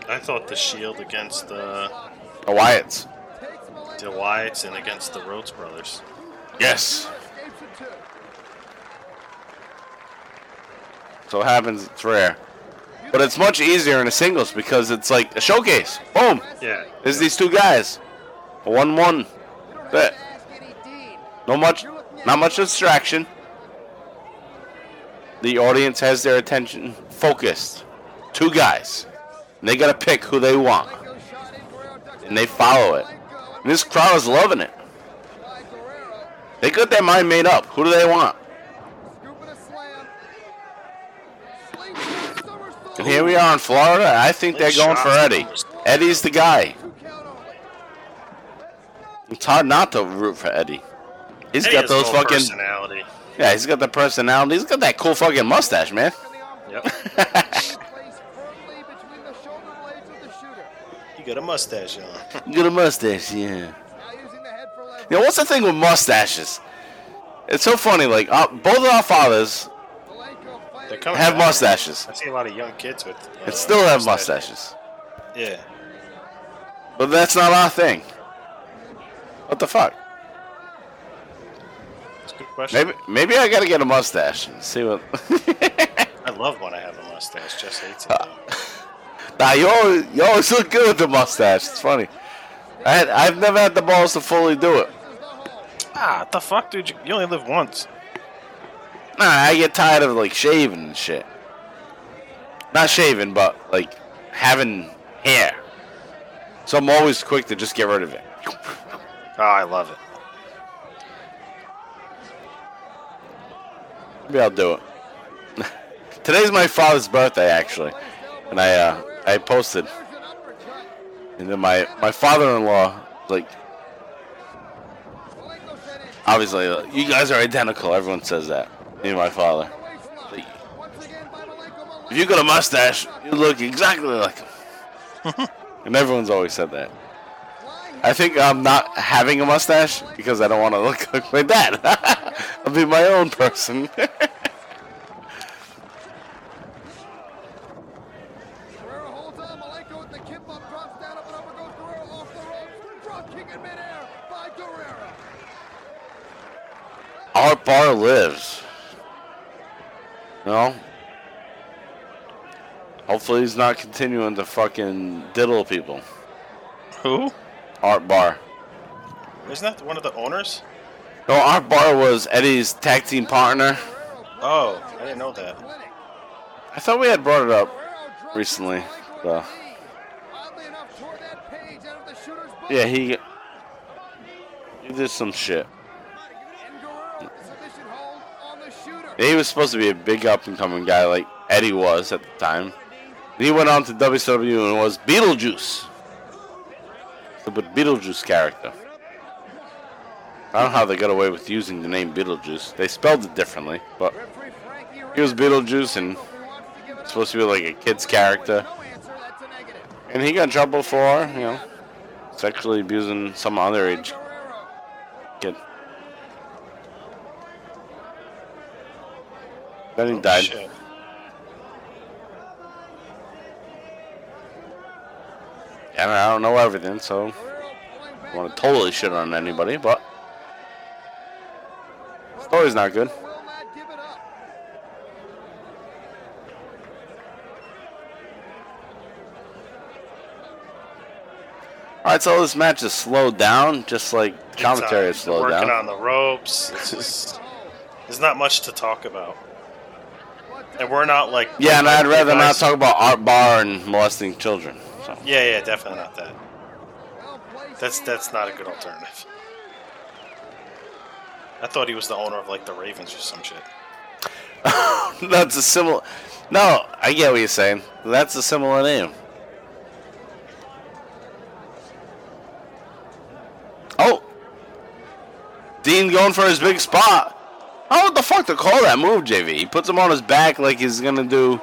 I thought the Shield against the... The Wyatts. The Wyatts and against the Rhodes Brothers. Yes. So it happens, it's rare. But it's much easier in a singles because it's like a showcase. Boom. Yeah. There's these two guys. A one-one. But no much, not much distraction. The audience has their attention focused. Two guys. And they got to pick who they want. And they follow it. And this crowd is loving it. They got their mind made up. Who do they want? And here we are in Florida. I think they're going for Eddie. Eddie's the guy. It's hard not to root for Eddie. He's got those fucking... Yeah, he's got the personality. He's got that cool fucking mustache, man. Yep. You got a mustache on. You got a mustache, yeah. You know, what's the thing with mustaches? It's so funny. Like, uh, both of our fathers have mustaches. I see a lot of young kids with. Uh, and still have mustaches. mustaches. Yeah. But that's not our thing. What the fuck? Question. Maybe maybe I gotta get a mustache and see what. I love when I have a mustache. Just hates it. Uh, nah, you always, you always look good with the mustache. It's funny. I had, I've never had the balls to fully do it. Ah, what the fuck, dude? You, you only live once. Nah, I get tired of like shaving and shit. Not shaving, but like having hair. So I'm always quick to just get rid of it. Oh, I love it. Maybe I'll do it. Today's my father's birthday, actually, and I uh, I posted, and then my, my father-in-law like obviously like, you guys are identical. Everyone says that. Me and my father. Like, if you got a mustache, you look exactly like him. And everyone's always said that. I think I'm not having a mustache because I don't want to look like my dad. I'll be my own person. Our bar lives. No? Hopefully he's not continuing to fucking diddle people. Who? Art Bar. Isn't that one of the owners? No, Art Bar was Eddie's tag team partner. Oh, I didn't know that. I thought we had brought it up recently. So. Yeah, he, he did some shit. Yeah, he was supposed to be a big up-and-coming guy like Eddie was at the time. And he went on to W C W and was Beetlejuice. But Beetlejuice character. I don't know how they got away with using the name Beetlejuice. They spelled it differently, but he was Beetlejuice and was supposed to be like a kid's character. And he got in trouble for, you know, sexually abusing some underage kid. Then he died. Oh, shit. I mean, I don't know everything, so I don't want to totally shit on anybody, but the story's not good. Alright, so this match is slowed down, just like Commentary is slowed down. Working on the ropes. It's just, there's not much to talk about. And we're not like... Yeah, and I'd rather not talk about Art Bar and molesting children. So. Yeah, yeah, definitely not that. That's that's not a good alternative. I thought he was the owner of, like, the Ravens or some shit. That's a similar... No, I get what you're saying. That's a similar name. Oh! Dean going for his big spot. I don't know what the fuck to call that move, J V. He puts him on his back like he's going to do...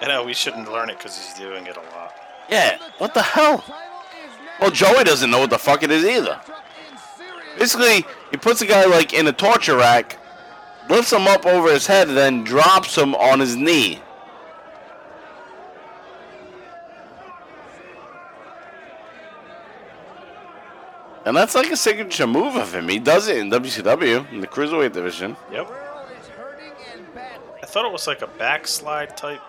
I know, we shouldn't learn it because he's doing it a lot. Yeah, what the hell? Well, Joey doesn't know what the fuck it is either. Basically, he puts a guy, like, in a torture rack, lifts him up over his head, and then drops him on his knee. And that's like a signature move of him. He does it in W C W, in the Cruiserweight division. Yep. I thought it was like a backslide type.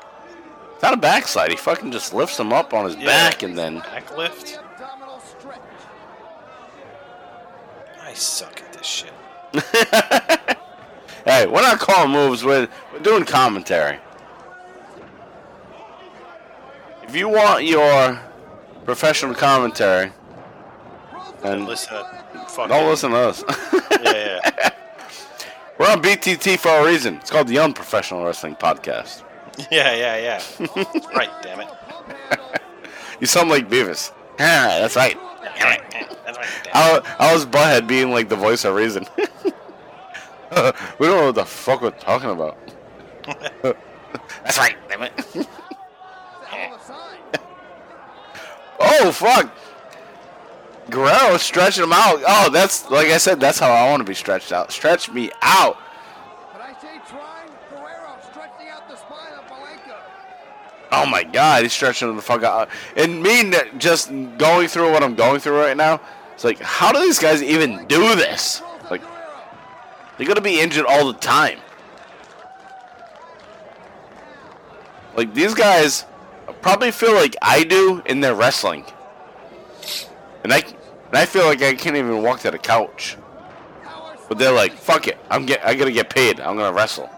Not a backslide. He fucking just lifts him up on his yeah. back and then... Back lift? I suck at this shit. Hey, we're not calling moves. We're, we're doing commentary. If you want your professional commentary... And listen to, fuck don't it. listen to us. yeah, yeah. We're on B T T for a reason. It's called the Unprofessional Wrestling Podcast. Yeah, yeah, yeah. Right, damn it. You sound like Beavis. Yeah, that's right. Damn it. That's right, damn I, I was butthead being like the voice of reason. We don't know what the fuck we're talking about. That's right, damn it. Oh, fuck. Guerrero stretching him out. Oh, that's like I said. That's how I want to be stretched out. Stretch me out. But I say trying Guerrero stretching out the spine of Malenko. Oh my God, he's stretching him the fuck out. And me just going through what I'm going through right now. It's like, how do these guys even do this? Like, they're gonna be injured all the time. Like these guys probably feel like I do in their wrestling. And I, and I feel like I can't even walk to the couch. But they're like, fuck it. I'm get, I gotta get paid. I'm gonna wrestle.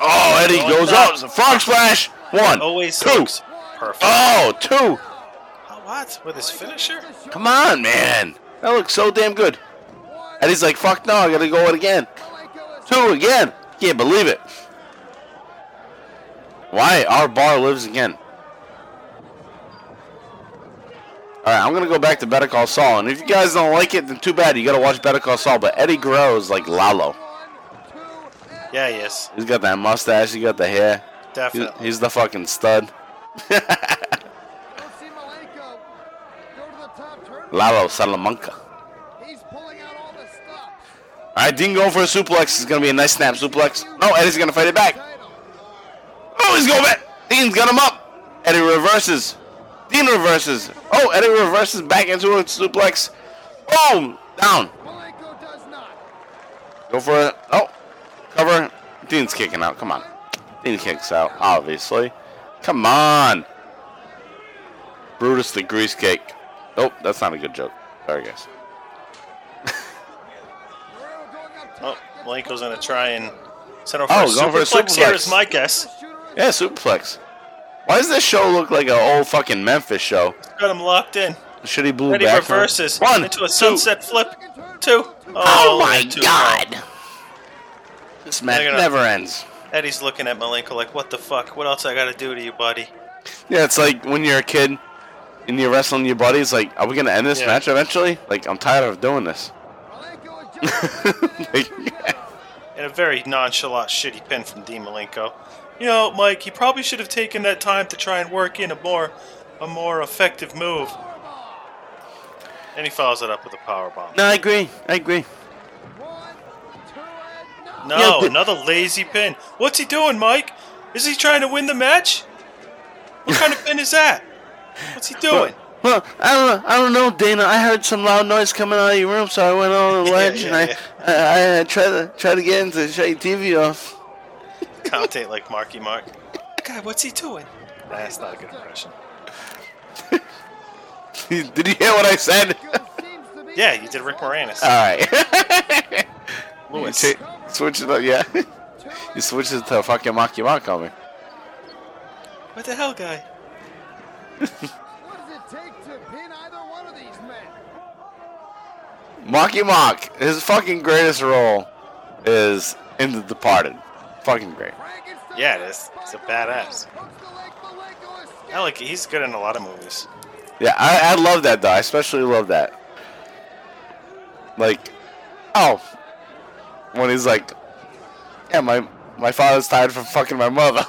Oh, Eddie goes up. Frog splash. One, two. Perfect. Oh, two. What? With his finisher? Come on, man. That looks so damn good. Eddie's like, fuck no. I gotta go it again. Two again. Can't believe it. Why? Our bar lives again. Alright, I'm going to go back to Better Call Saul. And if you guys don't like it, then too bad. You got to watch Better Call Saul. But Eddie Guerrero is like Lalo. Yeah, he is. He's got that mustache. He got the hair. Definitely. He's, he's the fucking stud. Lalo Salamanca. Alright, Dean going for a suplex. It's going to be a nice snap suplex. Oh, Eddie's going to fight it back. Oh, he's going back. Dean's got him up. Eddie reverses. Dean reverses. Oh, Eddie reverses back into a suplex. Boom. Down. Go for it. Oh. Cover. Dean's kicking out. Come on. Dean kicks out, obviously. Come on. Brutus the grease cake. Oh, that's not a good joke. Sorry, guys. Oh, Malenko's going to try and set up for oh, a going for a suplex. Here is my guess. Yeah, superplex. Why does this show look like an old fucking Memphis show? He's got him locked in. Should he blew Eddie back? Eddie reverses one, into a sunset two. flip. Two. Oh, oh my two God. Roll. This match never ends. Eddie's looking at Malenko like, what the fuck? What else I got to do to you, buddy? Yeah, it's like when you're a kid and you're wrestling your buddies, like, are we going to end this yeah. match eventually? Like, I'm tired of doing this. Like, yeah. And a very nonchalant, shitty pin from Dean Malenko. You know, Mike, you probably should have taken that time to try and work in a more a more effective move. And he follows it up with a powerbomb. No, I agree. I agree. No, yeah, another lazy pin. What's he doing, Mike? Is he trying to win the match? What kind of pin is that? What's he doing? Well, well, I don't know. I don't know, Dana. I heard some loud noise coming out of your room, so I went on the ledge yeah, yeah, and yeah. I, I, I tried to try to get in to shut your T V off. Commentate like Marky Mark. God, what's he doing? Nah, that's not a good impression. Did you hear what I said? Yeah, you did Rick Moranis. All right. Lewis. You ta- switch it up, yeah. You switched it to fucking Mock Your Mock on me. What the hell, guy? What does it take to pin either one of these men? Mocky Mock, his fucking greatest role is in The Departed. Fucking great. Yeah, it is. He's a badass. I like, he's good in a lot of movies. Yeah, I, I love that, though. I especially love that. Like, oh. When he's like, yeah, my, my father's tired from fucking my mother.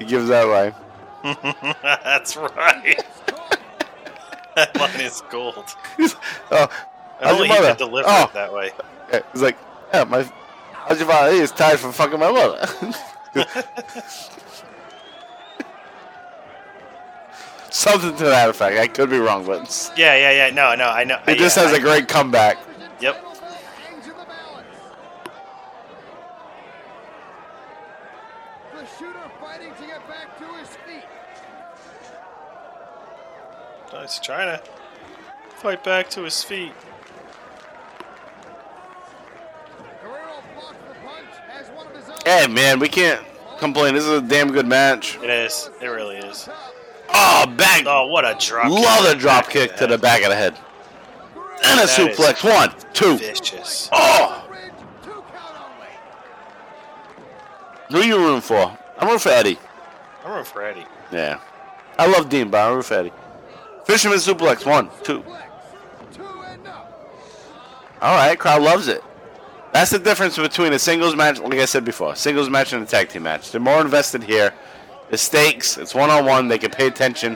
He gives that line. That's right. That line is gold. Oh, how's your mother? Deliver oh. it that way. Yeah, he's like, yeah, my, how's your father? He's tired from fucking my mother. Something to that effect. I could be wrong, but yeah, yeah, yeah. No, no, I know. He just yeah, has I, a great comeback. Yep. He's trying to fight back to his feet. Hey, man, we can't complain. This is a damn good match. It is. It really is. Oh, back. Oh, what a drop. Love kick. a drop back kick to the back of the head. And a that suplex. One, two. Vicious. Oh. Who are you rooting for? I'm rooting for Eddie. I'm rooting for Eddie. Yeah. I love Dean, but I'm rooting for Eddie. Fisherman suplex. One, two. All right, crowd loves it. That's the difference between a singles match, like I said before, singles match and a tag team match. They're more invested here. The stakes, it's one-on-one. They can pay attention.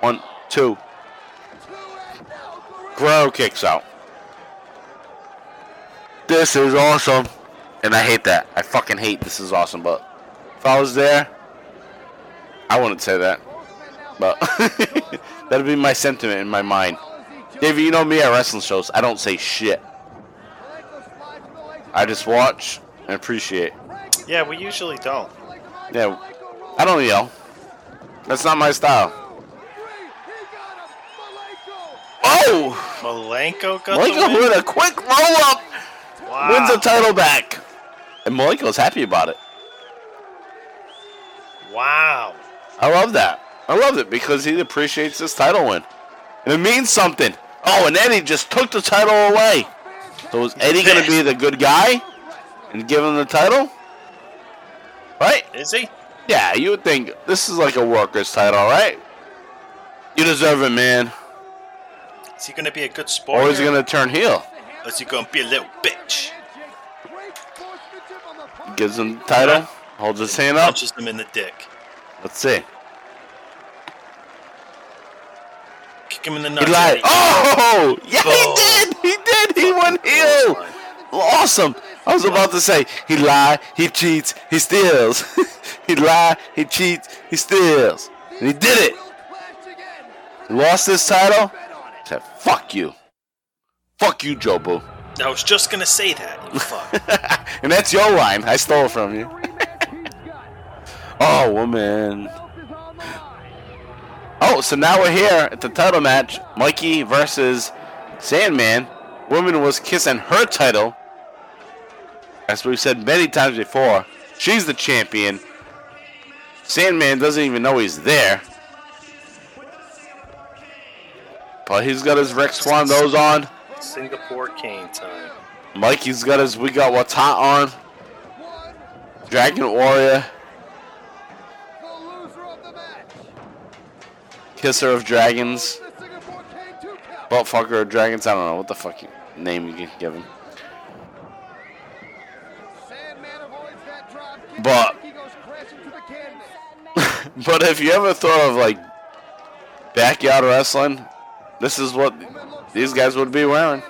One, two. Guerrero kicks out. This is awesome. And I hate that. I fucking hate this is awesome, but if I was there, I wouldn't say that. But that'll be my sentiment in my mind. David, you know me at wrestling shows. I don't say shit. I just watch and appreciate. Yeah, we usually don't. Yeah, I don't yell. That's not my style. Oh! Malenko got Malenko the win. with a quick roll-up. Wow. Wins the title back. And Malenko's happy about it. Wow. I love that. I love it because he appreciates this title win. And it means something. Oh, and Eddie just took the title away. So is Eddie going to be the good guy and give him the title? Right? Is he? Yeah, you would think this is like a worker's title, right? You deserve it, man. Is he going to be a good sport? Or is he going to turn heel? Or is he going to be a little bitch? Gives him the title. Yeah. Holds his hand up. Punches him in the dick. Let's see. Him in the nuts. He lied. Oh! Yeah, oh. he did! He did! He won heel! Awesome! I was about to say, he lied, he cheats, he steals. He lied, he cheats, he steals. And he did it! He lost this title? I said, fuck you. Fuck you, Joe Boo. I was just gonna say that, you fuck. And that's your line. I stole it from you. Oh, woman. Oh, so now we're here at the title match. Mikey versus Sandman. Woman was kissing her title. As we've said many times before, she's the champion. Sandman doesn't even know he's there. But he's got his Rex Swandos on. Singapore caning time. Mikey's got his We Got What's Hot on. Dragon Warrior. Kisser of Dragons. Butt fucker of Dragons. I don't know what the fuck name you can give him. But but if you ever thought of like backyard wrestling, this is what these guys would be wearing.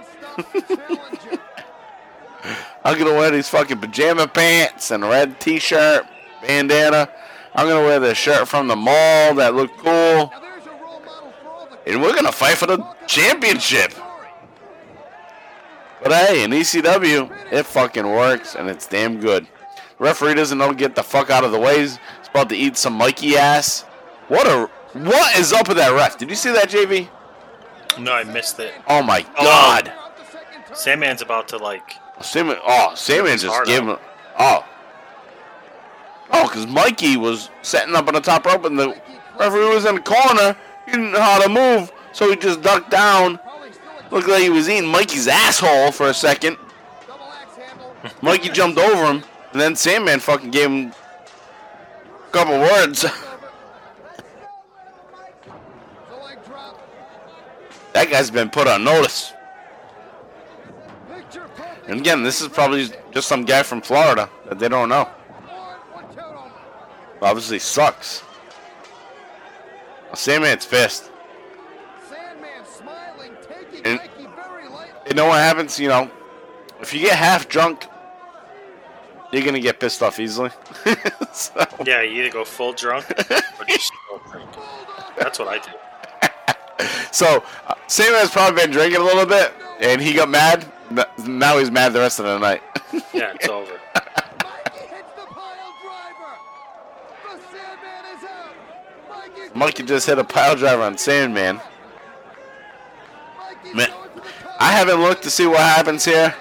I'm gonna wear these fucking pajama pants and a red t-shirt, bandana. I'm gonna wear this shirt from the mall that looked cool. And we're going to fight for the championship. But hey, in E C W, it fucking works, and it's damn good. The referee doesn't know to get the fuck out of the way. He's about to eat some Mikey ass. What a What is up with that ref? Did you see that, J V? No, I missed it. Oh, my oh. God. Sandman's about to, like... Sandman, oh, Sandman just gave him... Oh. Oh, because Mikey was setting up on the top rope, and the referee was in the corner. He didn't know how to move, so he just ducked down. Looked like he was eating Mikey's asshole for a second. Mikey jumped over him, and then Sandman fucking gave him a couple words. That guy's been put on notice. And again, this is probably just some guy from Florida that they don't know. Obviously sucks. Well, Sandman's fist. And you know what happens, you know, if you get half drunk, you're going to get pissed off easily. So. Yeah, you either go full drunk or just full drink. That's what I do. So, uh, Sandman's probably been drinking a little bit, and he got mad. Now he's mad the rest of the night. Yeah, it's over. Mikey just hit a pile driver on Sandman. Man, I haven't looked to see what happens here.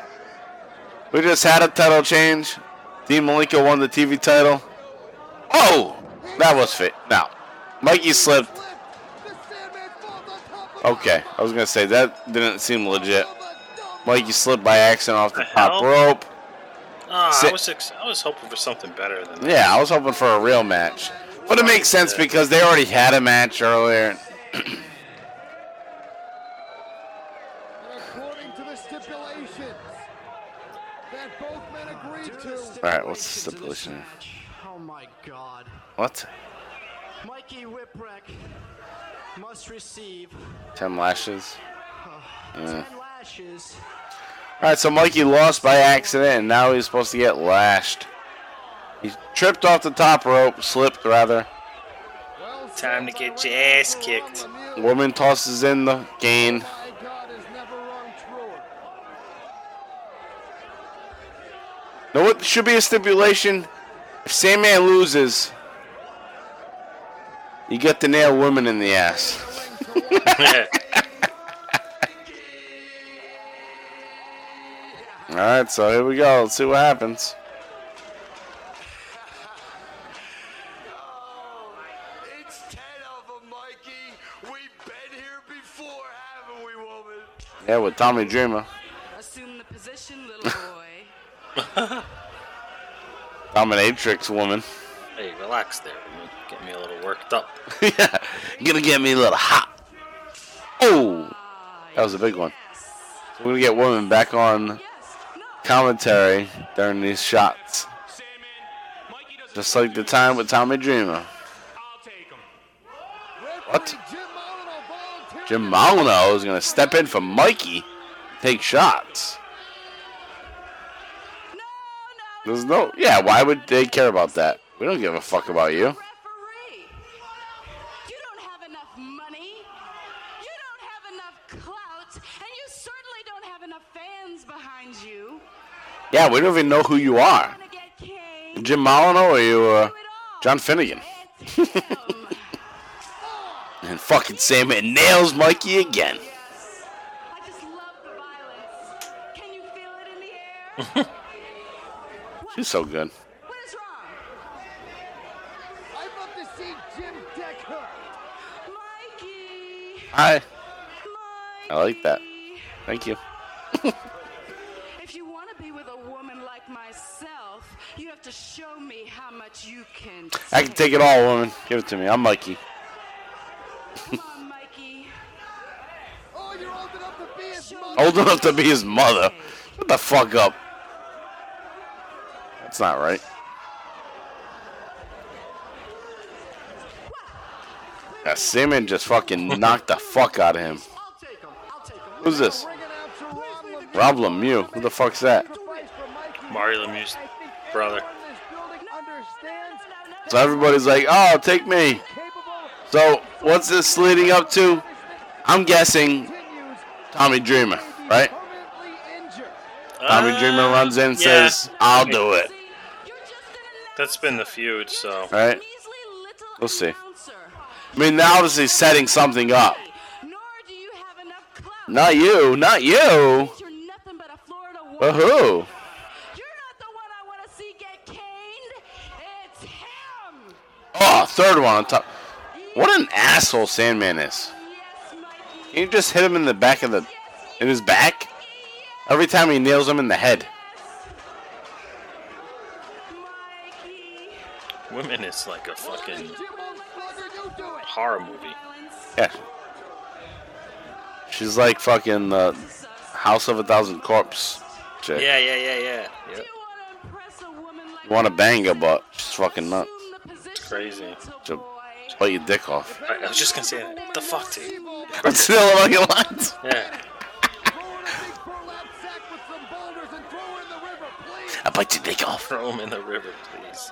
We just had a title change. Dean Malenko won the T V title. Oh! That was fit. Now, Mikey slipped. Okay, I was going to say, that didn't seem legit. Mikey slipped by accident off the, the top rope. Uh, Sit- I, was, I was hoping for something better than that. Yeah, I was hoping for a real match. But it makes sense because they already had a match earlier. Alright, what's the stipulation? Oh my God. What? Mikey Whipwreck must receive ten lashes. Yeah. lashes. Alright, so Mikey lost by accident and now he's supposed to get lashed. He tripped off the top rope, slipped rather. Time to get your ass kicked. Woman tosses in the cane. Now what should be a stipulation? If Sandman loses, you get to nail women in the ass. Alright, so here we go. Let's see what happens. Oh, it's ten of them, Mikey. We've been here before, haven't we, woman? Yeah, with Tommy Dreamer. Assume the position, little boy. Dominatrix woman. Hey, relax there. Get me a little worked up. Yeah, you're gonna get me a little hot. Oh, that was a big one. So we're gonna get women back on commentary during these shots, just like the time with Tommy Dreamer. What? Jim Molyneux is gonna step in for Mikey, and take shots. There's no. Yeah, why would they care about that? We don't give a fuck about you. Yeah, we don't even know who you are. Jim Molyneux or you, uh, John Finnegan. And fucking Sandman nails Mikey again. I just love the violence. Can you feel it in the air? She's so good. What is wrong? I'd love to see Jim deck her. Mikey. Hi. Mikey. I like that. Thank you. Show me how much you can take. I can take it all, woman. Give it to me. I'm Mikey. Come on, Mikey. Oh, you're old enough to be his mother. Old enough to be his mother. Shut the fuck up. That's not right. That Sandman just fucking knocked the fuck out of him. I'll take him. I'll take him. Who's this? Rob Lemieux. Who the fuck's that? Mario Lemieux's brother. So everybody's like, oh, take me. So what's this leading up to? I'm guessing Tommy Dreamer, right? Uh, Tommy Dreamer runs in and yeah. says, I'll do it. That's been the feud, so. Right? We'll see. I mean, they're obviously setting something up. Not you, not you. You're nothing but a Florida woman. Woohoo. You're not the one I want to see get caned. It's him. Oh, third one on top. What an asshole Sandman is. Can you just hit him in the back of the, in his back? Every time he nails him in the head. Women is like a fucking horror movie. Yeah. She's like fucking uh, House of a Thousand Corpses. Chick. Yeah, yeah, yeah, yeah. Yep. You want to bang her, but she's fucking nuts. It's crazy. She'll bite your dick off. I was just going to say that. What the fuck, dude? I'm still on your lines. Yeah. I bite your dick off. Throw him in the river, please.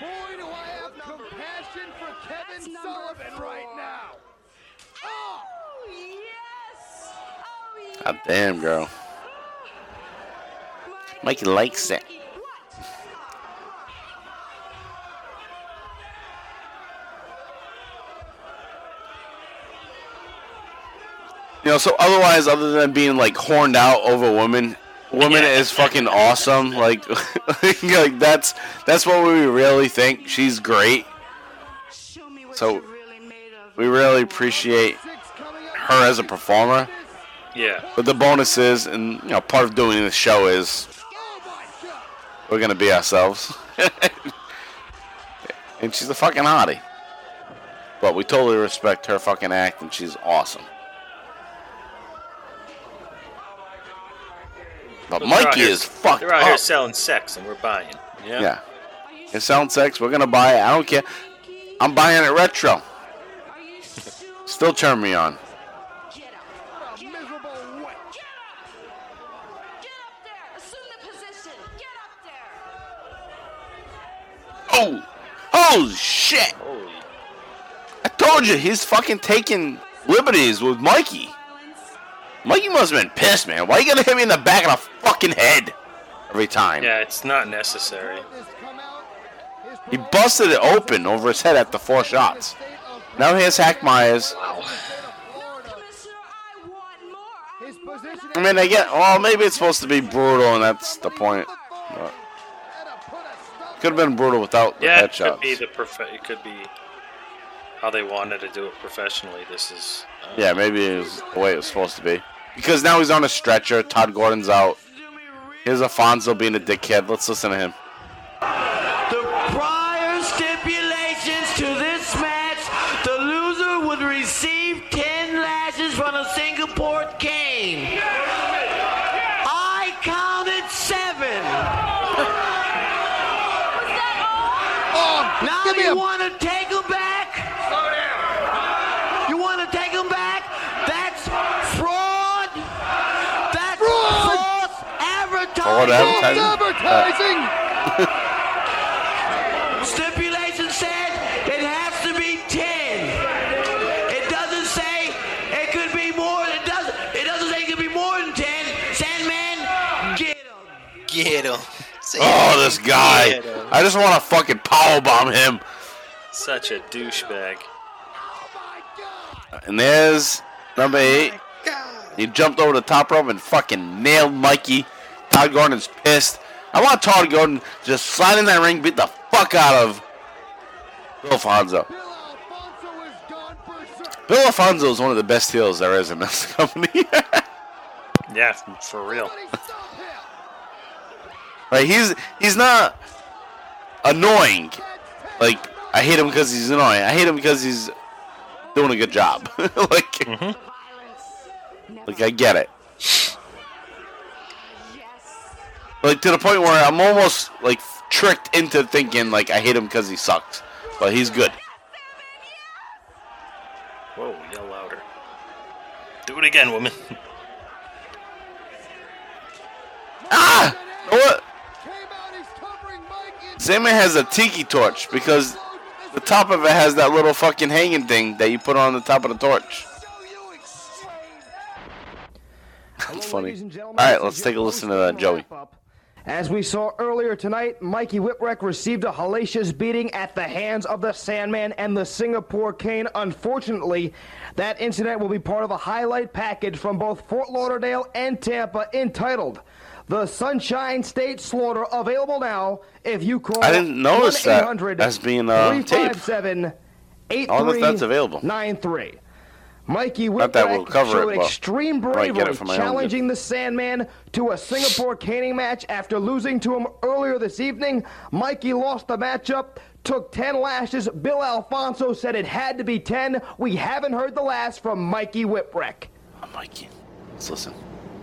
Boy, do I have compassion for Kevin Sullivan right now. Oh, yes. Oh, yes. God damn, girl. Mikey likes it. You know, so otherwise, other than being like horned out over women, woman yeah. is fucking awesome. Like, like that's that's what we really think. She's great. So we really appreciate her as a performer. Yeah. But the bonus is, and you know, part of doing this show is we're gonna be ourselves. And she's a fucking hottie. But we totally respect her fucking act, and she's awesome. But Mikey here, is fucked up. They're out up. here selling sex, and we're buying. Yeah. yeah. They're selling sex. We're going to buy it. I don't care. I'm buying it retro. Still turn me on. Get up. Get up. Get up. Get up there. Assume the position. Get up there. Oh. Oh, shit. Holy. I told you, he's fucking taking liberties with Mikey. Mikey must have been pissed, man. Why are you gonna hit me in the back of the fucking head every time? Yeah, it's not necessary. He busted it open over his head after four shots. Now here's Hackmeyer's. Wow. I mean, I get. Well, maybe it's supposed to be brutal, and that's the point. But could have been brutal without the yeah, headshots. Yeah, it could be the perfect. It could be how they wanted to do it professionally. This is. Um, yeah, maybe it was the way it was supposed to be. Because now he's on a stretcher. Todd Gordon's out. Here's Alfonso being a dickhead. Let's listen to him. The prior stipulations to this match, the loser would receive ten lashes from a Singapore cane. I counted seven. Oh, now you want to take them back? Slow down. You want to take them back? That's fraud. That's fraud. False advertising. Fraud advertising. Uh. Stipulation said it has to be ten. It doesn't say it could be more. It doesn't. It doesn't say it could be more than ten. Sandman, get him. Get him. Oh, this guy. I just want to fucking powerbomb him. Such a douchebag. And there's number eight. Oh, he jumped over the top rope and fucking nailed Mikey. Todd Gordon's pissed. I want Todd Gordon to just slide in that ring, beat the fuck out of Bill Alfonso. Bill Alfonso is gone for sure. Bill Alfonso is one of the best heels there is in this company. Yeah, for real. Like, he's he's not annoying. Like, I hate him because he's annoying. I hate him because he's doing a good job. Like, mm-hmm. like I get it. Like, to the point where I'm almost, like, tricked into thinking, like, I hate him because he sucks. But he's good. Whoa, yell louder. Do it again, woman. Ah! You know what? Sandman has a tiki torch because the top of it has that little fucking hanging thing that you put on the top of the torch. That's funny. All right, let's take a listen to that, Joey. As we saw earlier tonight, Mikey Whipwreck received a hellacious beating at the hands of the Sandman and the Singapore Cane. Unfortunately, that incident will be part of a highlight package from both Fort Lauderdale and Tampa entitled The Sunshine State Slaughter, available now if you call I didn't notice that as being uh, taped. All of that's available. nine three Mikey Whipwreck showed it, extreme bravery challenging the Sandman to a Singapore caning match after losing to him earlier this evening. Mikey lost the matchup, took ten lashes. Bill Alfonso said it had to be ten. We haven't heard the last from Mikey Whipwreck. I'm Mikey. Let's listen.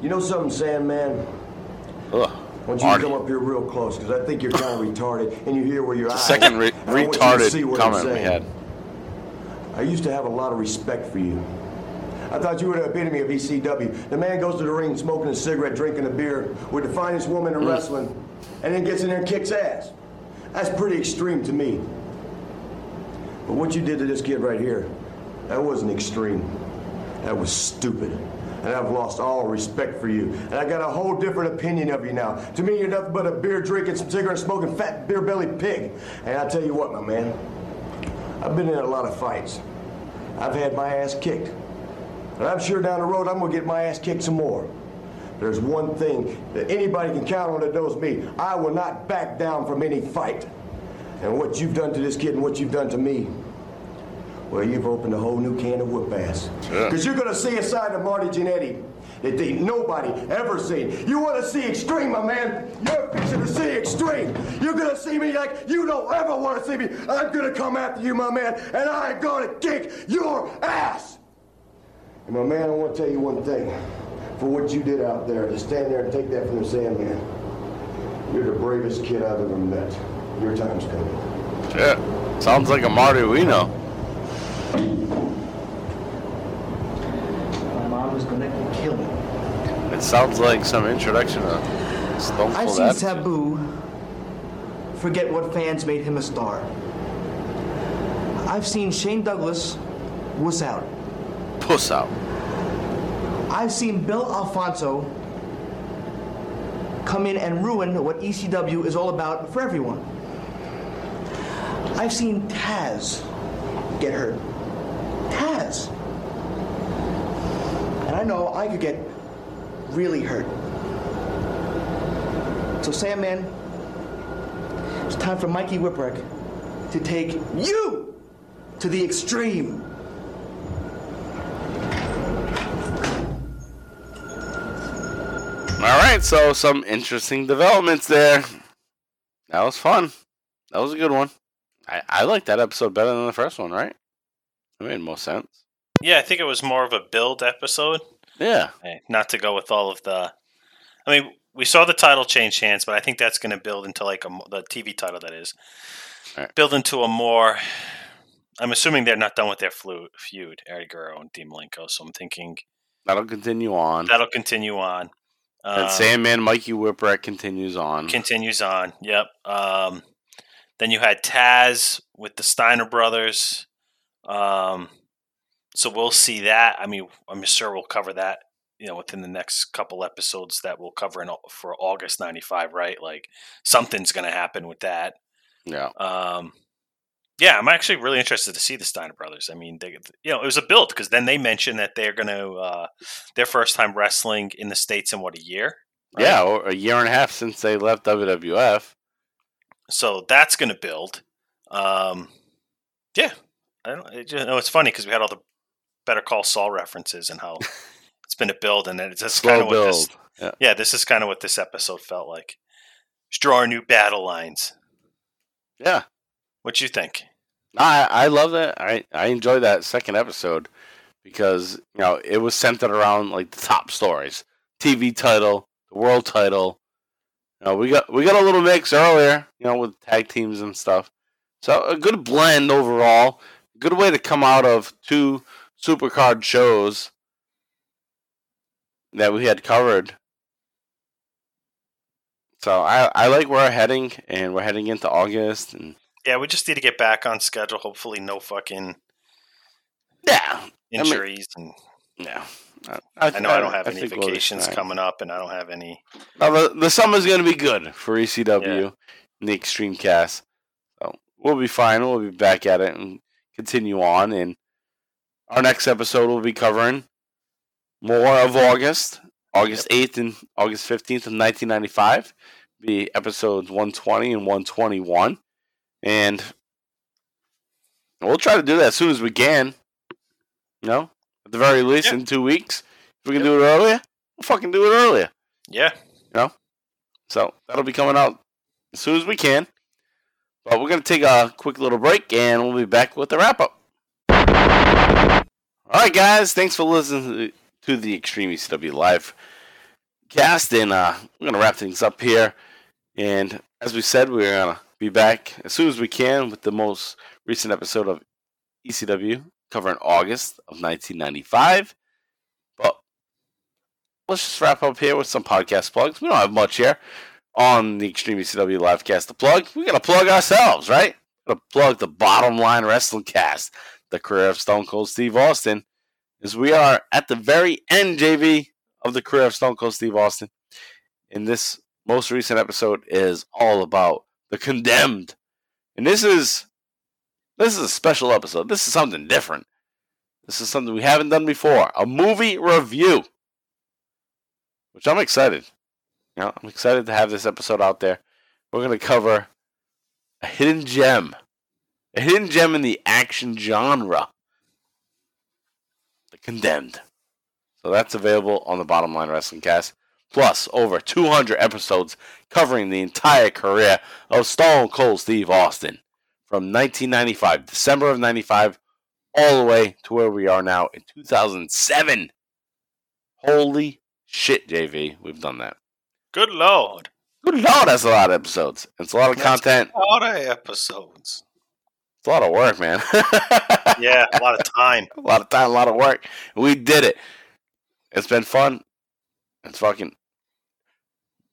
You know something, Sandman? Ugh. I want you Marty. to come up here real close because I think you're kind of retarded and you hear where your eyes are. Second re- retarded comment we had. I used to have a lot of respect for you. I thought you were the epitome of E C W. The man goes to the ring smoking a cigarette, drinking a beer, with the finest woman in mm. wrestling, and then gets in there and kicks ass. That's pretty extreme to me. But what you did to this kid right here, that wasn't extreme. That was stupid. And I've lost all respect for you. And I got a whole different opinion of you now. To me, you're nothing but a beer-drinking, cigarette-smoking, fat, beer-bellied pig. And I tell you what, my man, I've been in a lot of fights. I've had my ass kicked. And I'm sure down the road I'm going to get my ass kicked some more. There's one thing that anybody can count on that knows me. I will not back down from any fight. And what you've done to this kid and what you've done to me, well, you've opened a whole new can of whoop ass. Because yeah. you're going to see a side of Marty Jannetty that they, nobody ever seen. You want to see extreme, my man? You're fixing to see extreme. You're going to see me like you don't ever want to see me. I'm going to come after you, my man, and I'm going to kick your ass. And, my man, I want to tell you one thing. For what you did out there, to stand there and take that from the Sandman, you're the bravest kid I've ever met. Your time's coming. Yeah. Sounds like a Marty we know. My mom was gonna kill me. It sounds like some introduction of Stone Cold. I've seen attitude. Sabu forget what fans made him a star. I've seen Shane Douglas wuss out. Puss out. I've seen Bill Alfonso come in and ruin what E C W is all about for everyone. I've seen Taz get hurt. Taz. And I know I could get really hurt. So, Sandman, it's time for Mikey Whipwreck to take you to the extreme. All right, so some interesting developments there. That was fun. That was a good one. I, I like that episode better than the first one, right? It made more sense. Yeah, I think it was more of a build episode. Yeah. Not to go with all of the... I mean, we saw the title change hands, but I think that's going to build into like a, the T V title, that is. All right. Build into a more... I'm assuming they're not done with their flu- feud, Eddie Guerrero and Dean Malenko, so I'm thinking... That'll continue on. That'll continue on. And um, Sandman Mikey Whipwreck continues on. Continues on, yep. Um... Then you had Taz with the Steiner brothers. Um, so we'll see that. I mean, I'm sure we'll cover that, you know, within the next couple episodes that we'll cover in, for August ninety-five, right? Like something's going to happen with that. Yeah. Um, yeah, I'm actually really interested to see the Steiner brothers. I mean, they, you know, it was a build because then they mentioned that they're going to uh, their first time wrestling in the States in what, a year? Right? Yeah, or a year and a half since they left W W F. So that's going to build. Um, yeah. I don't, it just, no, it's funny because we had all the Better Call Saul references and how it's been a build. And then it's just kind of what this. Yeah. yeah, this is kind of what this episode felt like. Just draw our new battle lines. Yeah. What you think? I, I love that. I, I enjoyed that second episode because, you know, it was centered around like the top stories. T V title, the world title. Uh, we got we got a little mix earlier, you know, with tag teams and stuff. So a good blend overall. Good way to come out of two Supercard shows that we had covered. So I, I like where we're heading, and we're heading into August. And yeah, we just need to get back on schedule. Hopefully no fucking yeah. injuries. I mean, and... No. I, I, I know I, I don't have I any vacations we'll coming up, and I don't have any. Uh, the, the summer's going to be good for E C W, yeah. and the Extreme Cast. So we'll be fine. We'll be back at it and continue on. And our next episode will be covering more of August, August eighth and August fifteenth of nineteen ninety five. Be episodes one twenty and one twenty one, and we'll try to do that as soon as we can. You know, at the very least, yeah. in two weeks. If we can yeah. do it earlier, we'll fucking do it earlier. Yeah. You know? So that'll be coming out as soon as we can. But we're going to take a quick little break, and we'll be back with the wrap-up. All right, guys. Thanks for listening to the Extreme E C W Live cast. And uh, we're going to wrap things up here. And as we said, we're going to be back as soon as we can with the most recent episode of E C W, covering August of nineteen ninety-five. But let's just wrap up here with some podcast plugs. We don't have much here on the Extreme E C W Livecast to plug. We got to plug ourselves, right? Got to plug the Bottom Line Wrestling Cast, the career of Stone Cold Steve Austin, as we are at the very end, J V, of the career of Stone Cold Steve Austin. And this most recent episode is all about the Condemned. And this is... This is a special episode. This is something different. This is something we haven't done before. A movie review. Which I'm excited. You know, I'm excited to have this episode out there. We're going to cover a hidden gem. A hidden gem in the action genre. The Condemned. So that's available on the Bottom Line Wrestling Cast. Plus over two hundred episodes covering the entire career of Stone Cold Steve Austin. From nineteen ninety-five, December of ninety-five, all the way to where we are now in two thousand seven. Holy shit, J V. We've done that. Good Lord. Good Lord, that's a lot of episodes. It's a lot of that's content. A lot of episodes. It's a lot of work, man. Yeah, a lot of time. A lot of time, a lot of work. We did it. It's been fun. It's fucking...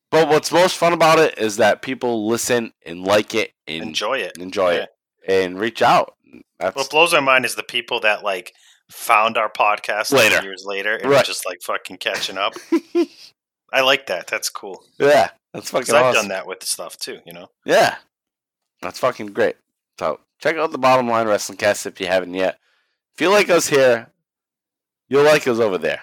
But what's most fun about it is that people listen and like it and enjoy it, enjoy yeah. it, and reach out. That's what blows my mind is the people that like found our podcast later, years later, and right. were just like fucking catching up. I like that. That's cool. Yeah, that's fucking. Awesome. I've done that with stuff too, you know. Yeah, that's fucking great. So check out the Bottom Line Wrestling Cast if you haven't yet. If you like us here, you'll like us over there.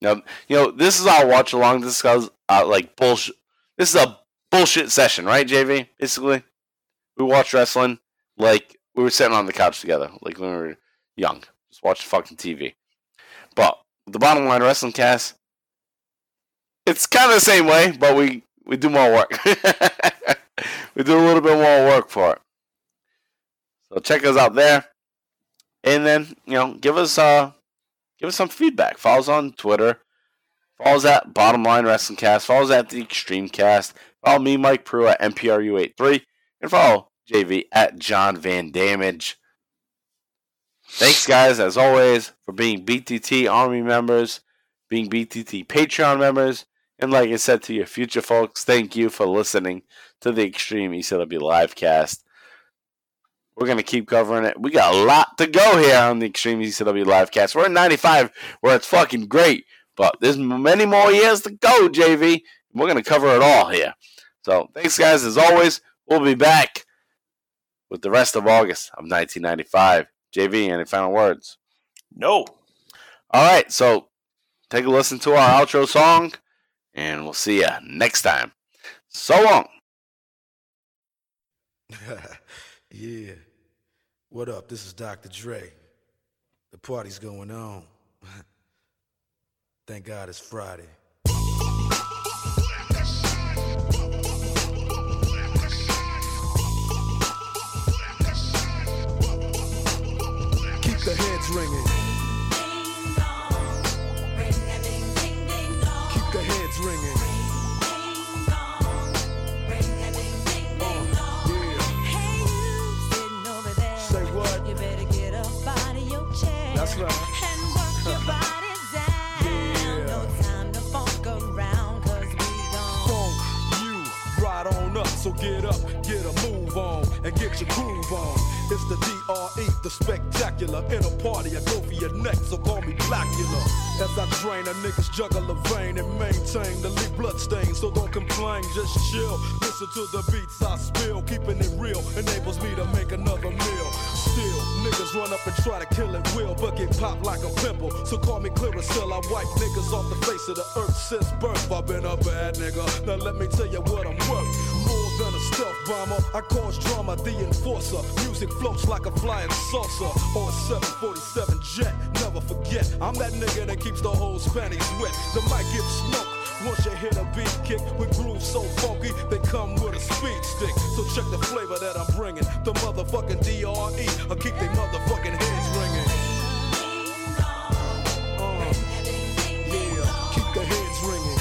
Now you know this is our watch along. This is uh, like bullshit. This is a bullshit session, right, J V? Basically, we watch wrestling like we were sitting on the couch together, like when we were young. Just watch fucking T V. But the Bottom Line Wrestling Cast, it's kind of the same way, but we, we do more work. We do a little bit more work for it. So check us out there, and then you know, give us uh, give us some feedback. Follow us on Twitter. Follows at Bottom Line Wrestling Cast. Follows at The Extreme Cast. Follow me, Mike Prue, at M P R U eighty-three. And follow J V at John Van Damage. Thanks, guys, as always, for being B T T Army members, being B T T Patreon members, and like I said to your future folks, thank you for listening to the Extreme E C W Livecast. We're going to keep covering it. We got a lot to go here on the Extreme E C W Livecast. We're at ninety-five, where it's fucking great. But there's many more years to go, J V. We're going to cover it all here. So thanks, guys. As always, we'll be back with the rest of August of nineteen ninety-five. J V, any final words? No. All right. So take a listen to our outro song, and we'll see you next time. So long. Yeah. What up? This is Doctor Dre. The party's going on. Thank God it's Friday. Keep the heads ringing. Ding dong, ring a ding ding ding dong. Keep the heads ringing. Ding dong, ring a ding ding ding dong. Yeah. Hey you sitting over there. Say what? You better get up out of your chair. That's right. And work your body. So get up, get a move on. and get your groove on. It's the D R E, the spectacular. In a party, I go for your neck, so call me Blackula. As I drain a nigga's jugular vein and maintain the leak bloodstain, so don't complain, just chill. Listen to the beats I spill, keeping it real enables me to make another meal. Still, niggas run up and try to kill it will, but get popped like a pimple, so call me clear as hell. I wipe niggas off the face of the earth since birth. I've been a bad nigga, now let me tell you what I'm worth. More than a stealth bomber, I cause drama, the enforcer. Music floats like a flying saucer or a seven forty-seven jet, never forget. I'm that nigga that keeps the hoes' panties wet. The mic gets smoked once you hit a beat kick with grooves so funky, they come with a speed stick. So check the flavor that I'm bringing, the motherfucking D R E, I'll keep they motherfucking heads ringing. Uh, yeah, keep the heads ringing.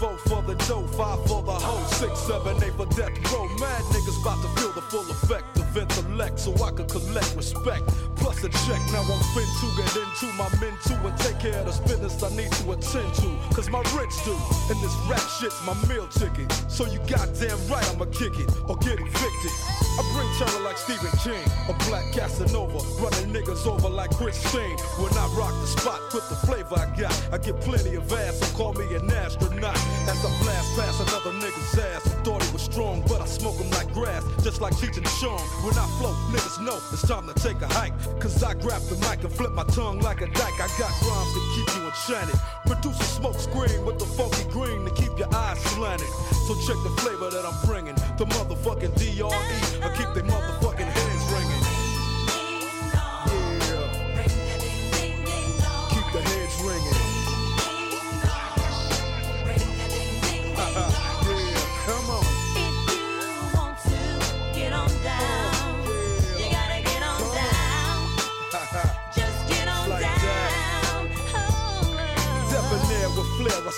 Four for the dough, five for the hoe, six, seven, eight for death row. Mad niggas about to feel the full effect of intellect, so I can collect respect plus a check. Now I'm fin to get into my men too and take care of this business I need to attend to, cause my rich do, and this rap shit's my meal ticket. So you goddamn right I'ma kick it or get evicted. I bring terror like Stephen King, a black Casanova, running niggas over like Christine. When I rock the spot with the flavor I got, I get plenty of ass, so call me an astronaut. As I blast past another nigga's ass, I thought he was strong, but I smoke him like grass, just like Cheech and Chong. When I float, niggas know it's time to take a hike, cause I grab the mic and flip my tongue like a dyke. I got rhymes to keep you enchanted, produce a smoke screen with the funky green to keep your eyes slanted. So check the flavor that I'm bringing, the motherfucking D R E, I keep they motherfucking heads ringing. Yeah, keep the heads ringing. I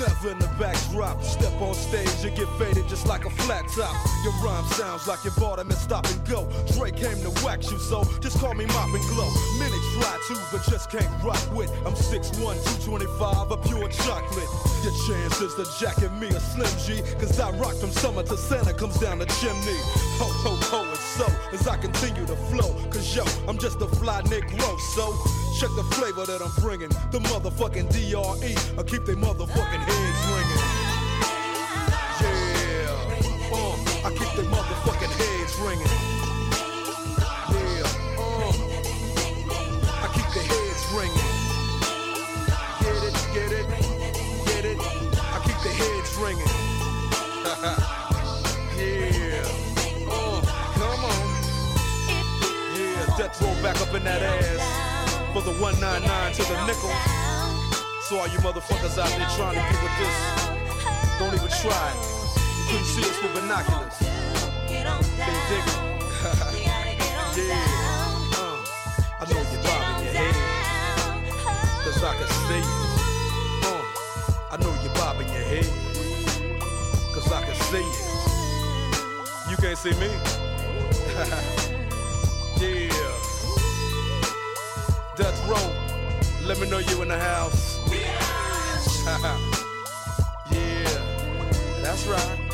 never in the backdrop. Step on stage, you get faded just like a flat top. Your rhyme sounds like your bottom and stop and go. Drake came to wax you, so just call me Mop and Glow. Many try to, but just can't rock with. I'm six one, two twenty-five, a pure chocolate. Your chances to jacket me a Slim G, cause I rock from summer to Santa comes down the chimney. Ho, ho, ho, and so, as I continue to flow, cause yo, I'm just a fly Negro, so check the flavor that I'm bringing, the motherfucking D R E, I'll keep they motherfucking heads ringing. Yeah, uh, I keep they motherfucking heads ringing. Yeah, uh, I keep the heads ringing. Get it, get it, get it, I keep the heads ringing. Haha. Yeah, uh, come on. Yeah, death roll back up in that ass for the one nine nine to the nickel. So all you motherfuckers out there trying to get with this, don't even try it. You couldn't see us with binoculars. They dig it. Yeah, uh, I know you're bobbing your head, cause I can see you. uh, I know you're bobbing your head, cause I can see you. You can't see me. Yeah. Death Row, let me know you in the house. Yeah, that's right.